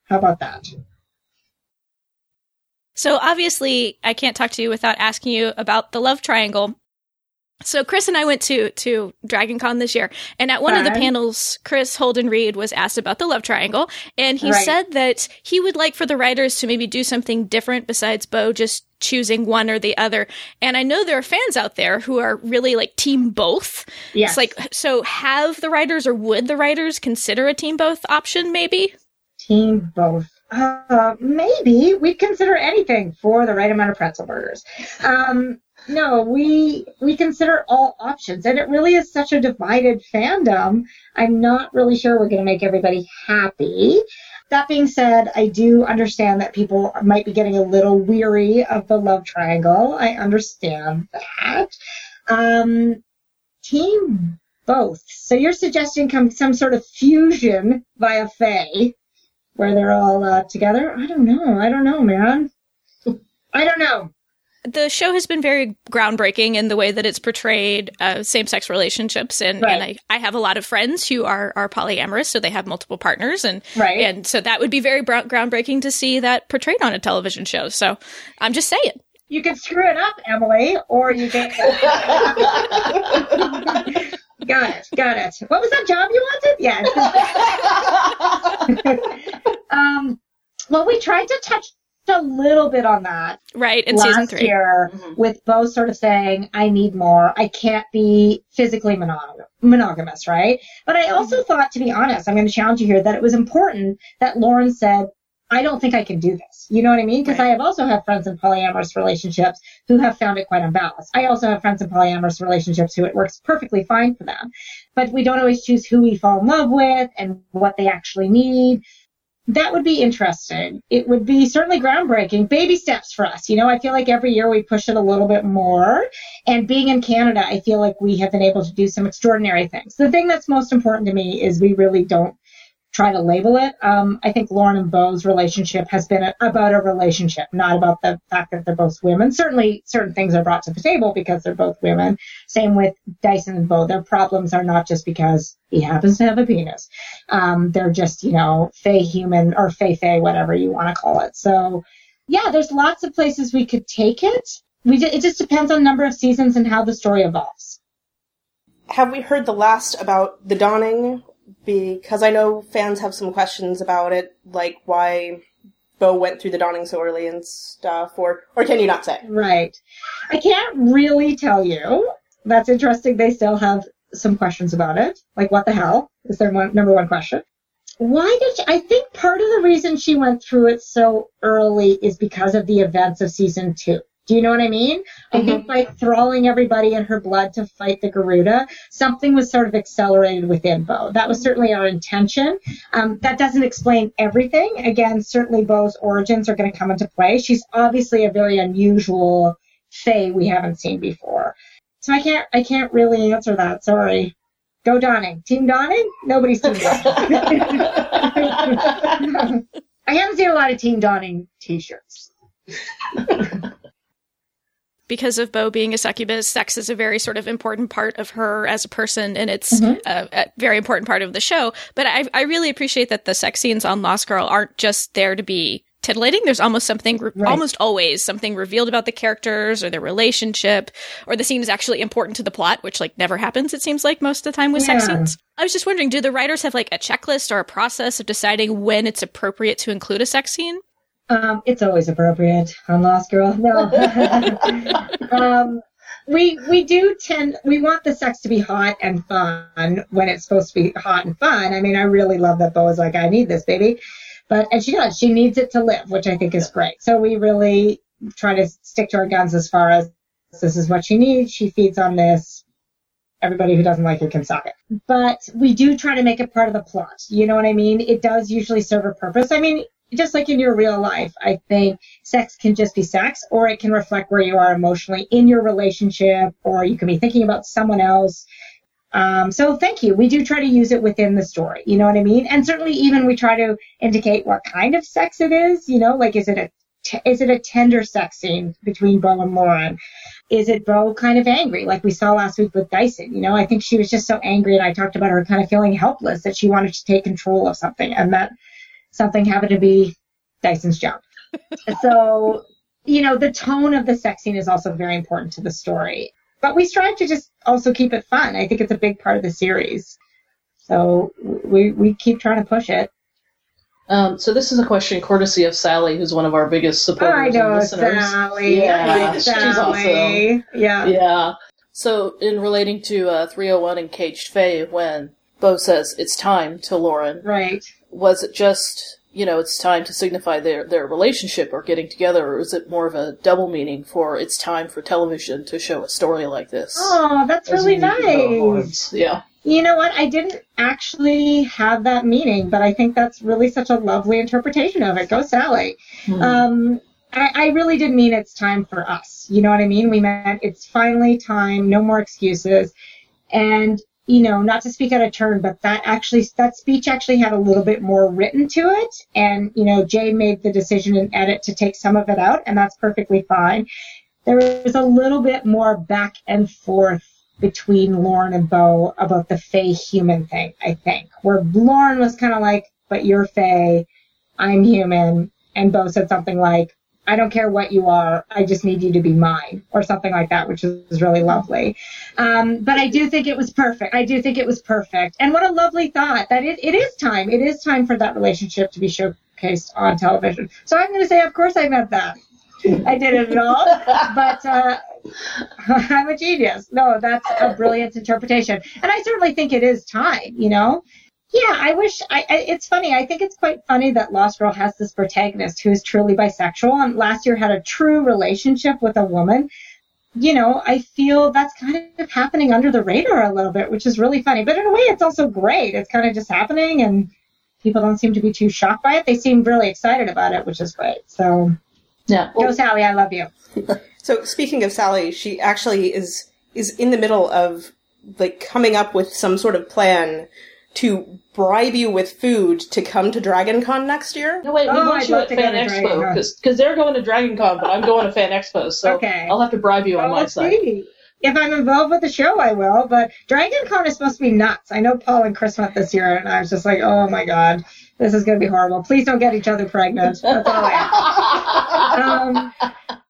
How about that? So obviously, I can't talk to you without asking you about the love triangle. So Chris and I went to, to Dragon Con this year, and at one Fun. of the panels, Chris Holden-Reed was asked about the love triangle, and he right. said that he would like for the writers to maybe do something different besides Bo just choosing one or the other. And I know there are fans out there who are really like team both. Yes. It's like, so have the writers or would the writers consider a team both option maybe? Team both. Uh, maybe. We'd consider anything for the right amount of pretzel burgers. Um No, we we consider all options, and it really is such a divided fandom. I'm not really sure we're going to make everybody happy. That being said, I do understand that people might be getting a little weary of the love triangle. I understand that. Um, team both. So you're suggesting come some sort of fusion via Fae, where they're all uh, together? I don't know. I don't know, man. I don't know. The show has been very groundbreaking in the way that it's portrayed uh, same-sex relationships. And, right. and I, I have a lot of friends who are, are polyamorous, so they have multiple partners. And, right. and so that would be very bro- groundbreaking to see that portrayed on a television show. So I'm just saying. You can screw it up, Emily, or you can... Got it. Got it. What was that job you wanted? Yeah. um, well, we tried to touch... a little bit on that right in season three last year mm-hmm. with Bo sort of saying I need more, I can't be physically monog- monogamous right but I also mm-hmm. thought, to be honest, I'm going to challenge you here, that it was important that Lauren said, I don't think I can do this, you know what I mean? Because right. I have also have friends in polyamorous relationships who have found it quite unbalanced. I also have friends in polyamorous relationships who it works perfectly fine for them, but we don't always choose who we fall in love with and what they actually need. That would be interesting. It would be certainly groundbreaking. Baby steps for us. You know, I feel like every year we push it a little bit more. And being in Canada, I feel like we have been able to do some extraordinary things. The thing that's most important to me is we really don't try to label it. Um, I think Lauren and Bo's relationship has been a, about a relationship, not about the fact that they're both women. Certainly certain things are brought to the table because they're both women. Same with Dyson and Bo. Their problems are not just because he happens to have a penis. Um, they're just, you know, fae human or fae fae, whatever you want to call it. So yeah, there's lots of places we could take it. We d- It just depends on number of seasons and how the story evolves. Have we heard the last about the Dawning? Because I know fans have some questions about it, like why Bo went through the Dawning so early and stuff, or, or can you not say? Right. I can't really tell you. That's interesting. They still have some questions about it. Like, what the hell is their one, number one question. Why did she, I think part of the reason she went through it so early is because of the events of season two. Do you know what I mean? Mm-hmm. I think by thralling everybody in her blood to fight the Garuda, something was sort of accelerated within Bo. That was certainly our intention. Um, that doesn't explain everything. Again, certainly Bo's origins are going to come into play. She's obviously a very unusual fae we haven't seen before. So I can't I can't really answer that. Sorry. Go Dawning. Team Dawning? Nobody's Team Dawning. I haven't seen a lot of Team Dawning t-shirts. Because of Bo being a succubus, sex is a very sort of important part of her as a person, and it's mm-hmm. uh, a very important part of the show. But I, I really appreciate that the sex scenes on Lost Girl aren't just there to be titillating. There's almost something, re- right. almost always something revealed about the characters or their relationship, or the scene is actually important to the plot, which like never happens, it seems like, most of the time with yeah. sex scenes. I was just wondering, do the writers have like a checklist or a process of deciding when it's appropriate to include a sex scene? Um, it's always appropriate on Lost Girl. No. um, we we do tend, we want the sex to be hot and fun when it's supposed to be hot and fun. I mean, I really love that Bo is like, I need this, baby. But, and she does, she needs it to live, which I think is great. So we really try to stick to our guns as far as this is what she needs. She feeds on this. Everybody who doesn't like it can suck it. But we do try to make it part of the plot. You know what I mean? It does usually serve a purpose. I mean, just like in your real life, I think sex can just be sex, or it can reflect where you are emotionally in your relationship, or you can be thinking about someone else. Um, so thank you. We do try to use it within the story. You know what I mean? And certainly even we try to indicate what kind of sex it is, you know, like, is it a, t- is it a tender sex scene between Bo and Lauren? Is it Bo kind of angry? Like we saw last week with Dyson, you know, I think she was just so angry, and I talked about her kind of feeling helpless that she wanted to take control of something, and that something happened to be Dyson's job. So, you know, the tone of the sex scene is also very important to the story. But we strive to just also keep it fun. I think it's a big part of the series. So we we keep trying to push it. Um, so this is a question courtesy of Sally, who's one of our biggest supporters I know, and listeners. Sally. Yeah, she's Sally. Awesome. Yeah. Yeah. So in relating to uh, three oh one and Caged Fae, when Bo says it's time to Lauren. Right. Was it just you know, it's time to signify their, their relationship or getting together, or is it more of a double meaning for it's time for television to show a story like this? Oh, that's really nice. Yeah. You know what? I didn't actually have that meaning, but I think that's really such a lovely interpretation of it. Go Sally. Mm-hmm. Um, I, I really did mean it's time for us. You know what I mean? We meant it's finally time, no more excuses. And, you know, not to speak out of turn, but that actually, that speech actually had a little bit more written to it. And, you know, Jay made the decision and edit to take some of it out, and that's perfectly fine. There was a little bit more back and forth between Lauren and Beau about the Fae human thing, I think, where Lauren was kind of like, but you're Fae, I'm human. And Beau said something like, I don't care what you are, I just need you to be mine, or something like that, which is really lovely. Um, but I do think it was perfect. I do think it was perfect. And what a lovely thought that it, it is time. It is time for that relationship to be showcased on television. So I'm going to say, of course I meant that. I did it at all, but uh, I'm a genius. No, that's a brilliant interpretation. And I certainly think it is time, you know? Yeah, I wish, I, I, it's funny, I think it's quite funny that Lost Girl has this protagonist who is truly bisexual, and last year had a true relationship with a woman. You know, I feel that's kind of happening under the radar a little bit, which is really funny, but in a way it's also great. It's kind of just happening, and people don't seem to be too shocked by it. They seem really excited about it, which is great, so... Yeah. Well, no, Sally, I love you. So speaking of Sally, she actually is is in the middle of like coming up with some sort of plan to bribe you with food to come to Dragon Con next year. No, wait, we oh, want I'd you at Fan Expo, because they're going to Dragon Con, but I'm going to Fan Expo, so okay. I'll have to bribe you on oh, my let's side. See. If I'm involved with the show, I will, but Dragon Con is supposed to be nuts. I know Paul and Chris went this year, and I was just like, oh my god, this is going to be horrible. Please don't get each other pregnant. That's all I have. Um,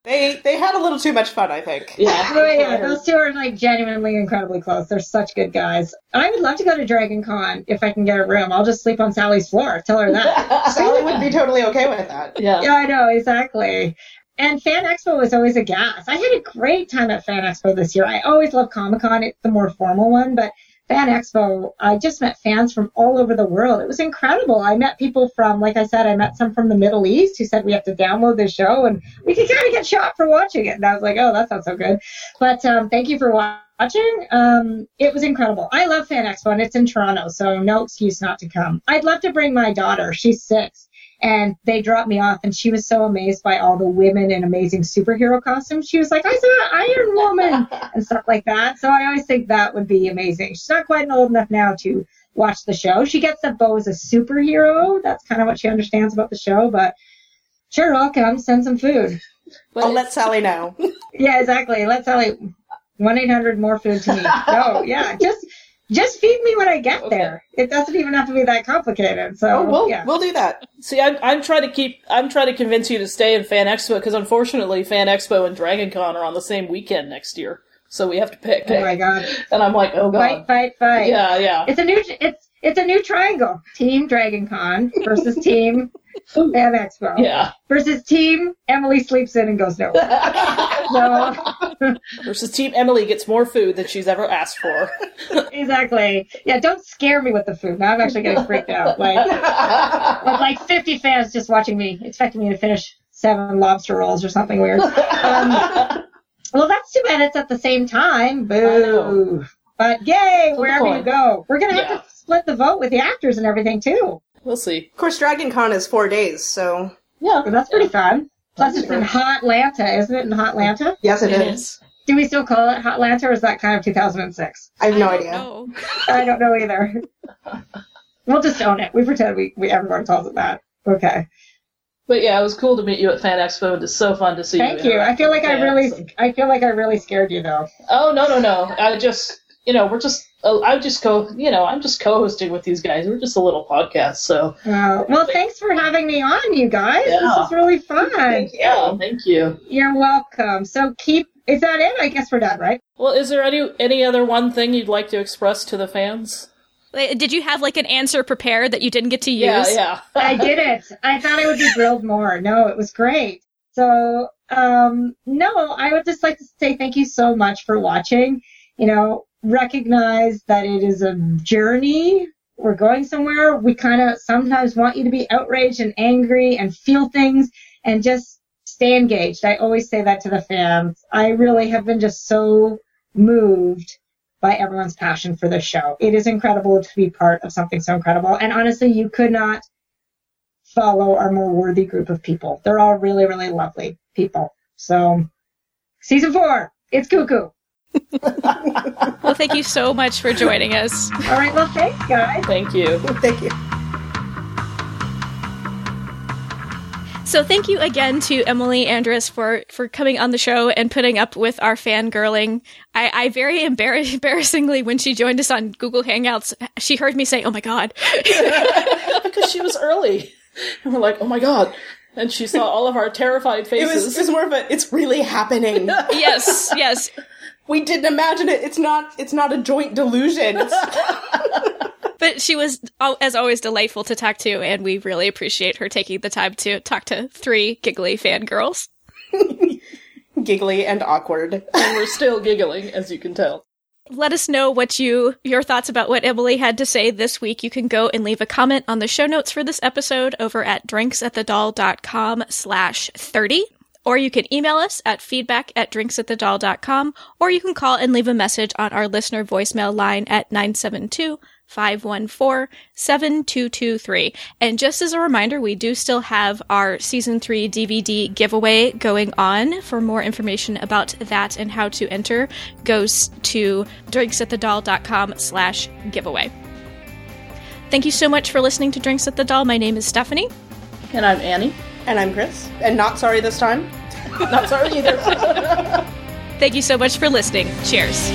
they they had a little too much fun, I think. Yeah, oh, yeah, those two are like genuinely incredibly close. They're such good guys. I would love to go to Dragon Con if I can get a room. I'll just sleep on Sally's floor. Tell her that. Sally would be totally okay with that. Yeah, yeah, I know, exactly. And Fan Expo was always a gas. I had a great time at Fan Expo this year. I always love Comic-Con. It's the more formal one, but Fan Expo, I just met fans from all over the world. It was incredible. I met people from, like I said, I met some from the Middle East who said we have to download the show, and we could kind of get shot for watching it. And I was like, oh, that sounds so good. But um, thank you for watching. Um, it was incredible. I love Fan Expo, and it's in Toronto, so no excuse not to come. I'd love to bring my daughter. She's six. And they dropped me off, and she was so amazed by all the women in amazing superhero costumes. She was like, I saw Iron Woman and stuff like that. So I always think that would be amazing. She's not quite old enough now to watch the show. She gets that Beau is a superhero. That's kind of what she understands about the show. But sure, I'll come. Send some food. But I'll let Sally know. Yeah, exactly. Let Sally. one eight hundred more food to me. So, yeah, just... Just feed me when I get okay. there. It doesn't even have to be that complicated. So oh, we'll yeah. we'll do that. See, I'm I'm trying to keep I'm trying to convince you to stay in Fan Expo, because unfortunately Fan Expo and Dragon Con are on the same weekend next year, so we have to pick. Oh my god! And I'm like, oh god! Fight, fight, fight! Yeah, yeah. It's a new it's it's a new triangle: Team Dragon Con versus Team Fan Expo. Yeah. Versus Team Emily sleeps in and goes nowhere. So versus Team Emily gets more food than she's ever asked for. Exactly. Yeah, don't scare me with the food. Now I'm actually getting freaked out. Like, with like fifty fans just watching me, expecting me to finish seven lobster rolls or something weird. Um, well, that's too bad it's at the same time. Boo. But yay, wherever you go. We're going to have yeah. to split the vote with the actors and everything, too. We'll see. Of course, Dragon Con is four days, so... Yeah. Well, that's pretty fun. Plus, it's in Hotlanta, isn't it? In Hotlanta? Yes, it, it is. is. Do we still call it Hotlanta, or is that kind of two thousand six? I have no I idea. Know. I don't know either. We'll just own it. We pretend we, we everyone calls it that. Okay. But yeah, it was cool to meet you at Fan Expo, and it's so fun to see you. Thank you. you. I feel like I really, and... I feel like I really scared you, though. Oh no, no, no! I just, you know, we're just. I just co, you know, I'm just co-hosting with these guys. We're just a little podcast, so. Uh, well, thanks for having me on, you guys. Yeah. This is really fun. Thank you. Yeah, thank you. You're welcome. So keep. Is that it? I guess we're done, right? Well, is there any any other one thing you'd like to express to the fans? Did you have like an answer prepared that you didn't get to use? Yeah, yeah. I didn't. I thought I would be grilled more. No, it was great. So, um, no, I would just like to say thank you so much for watching. You know. Recognize that it is a journey we're going somewhere, we kind of sometimes want you to be outraged and angry and feel things and just stay engaged. I always say that to the fans. I really have been just so moved by everyone's passion for this show. It is incredible to be part of something so incredible. And honestly, you could not follow a more worthy group of people. They're all really, really lovely people. So season four, it's cuckoo. Well, thank you so much for joining us. All right. Well, thanks, guys. Thank you. Thank you. So thank you again to Emily Andras for, for coming on the show and putting up with our fangirling. I, I very embarrass- embarrassingly, when she joined us on Google Hangouts, she heard me say, oh, my God. Because she was early. And we're like, oh, my God. And she saw all of our terrified faces. It was, it was more of a, it's really happening. Yes, yes. We didn't imagine it. It's not, it's not a joint delusion. But she was, as always, delightful to talk to, and we really appreciate her taking the time to talk to three giggly fangirls. Giggly and awkward. And we're still giggling, as you can tell. Let us know what you your thoughts about what Emily had to say this week. You can go and leave a comment on the show notes for this episode over at drinks at the doll dot com slash thirty. Or you can email us at feedback at drinks at the doll dot com, or you can call and leave a message on our listener voicemail line at nine seven two, five one four, seven two two three. And just as a reminder, we do still have our season three D V D giveaway going on. For more information about that and how to enter, goes to drinks at the doll dot com slash giveaway. Thank you so much for listening to Drinks at the Doll. My name is Stephanie. And I'm Annie. And I'm Chris. And not sorry this time. Not sorry either. Thank you so much for listening. Cheers.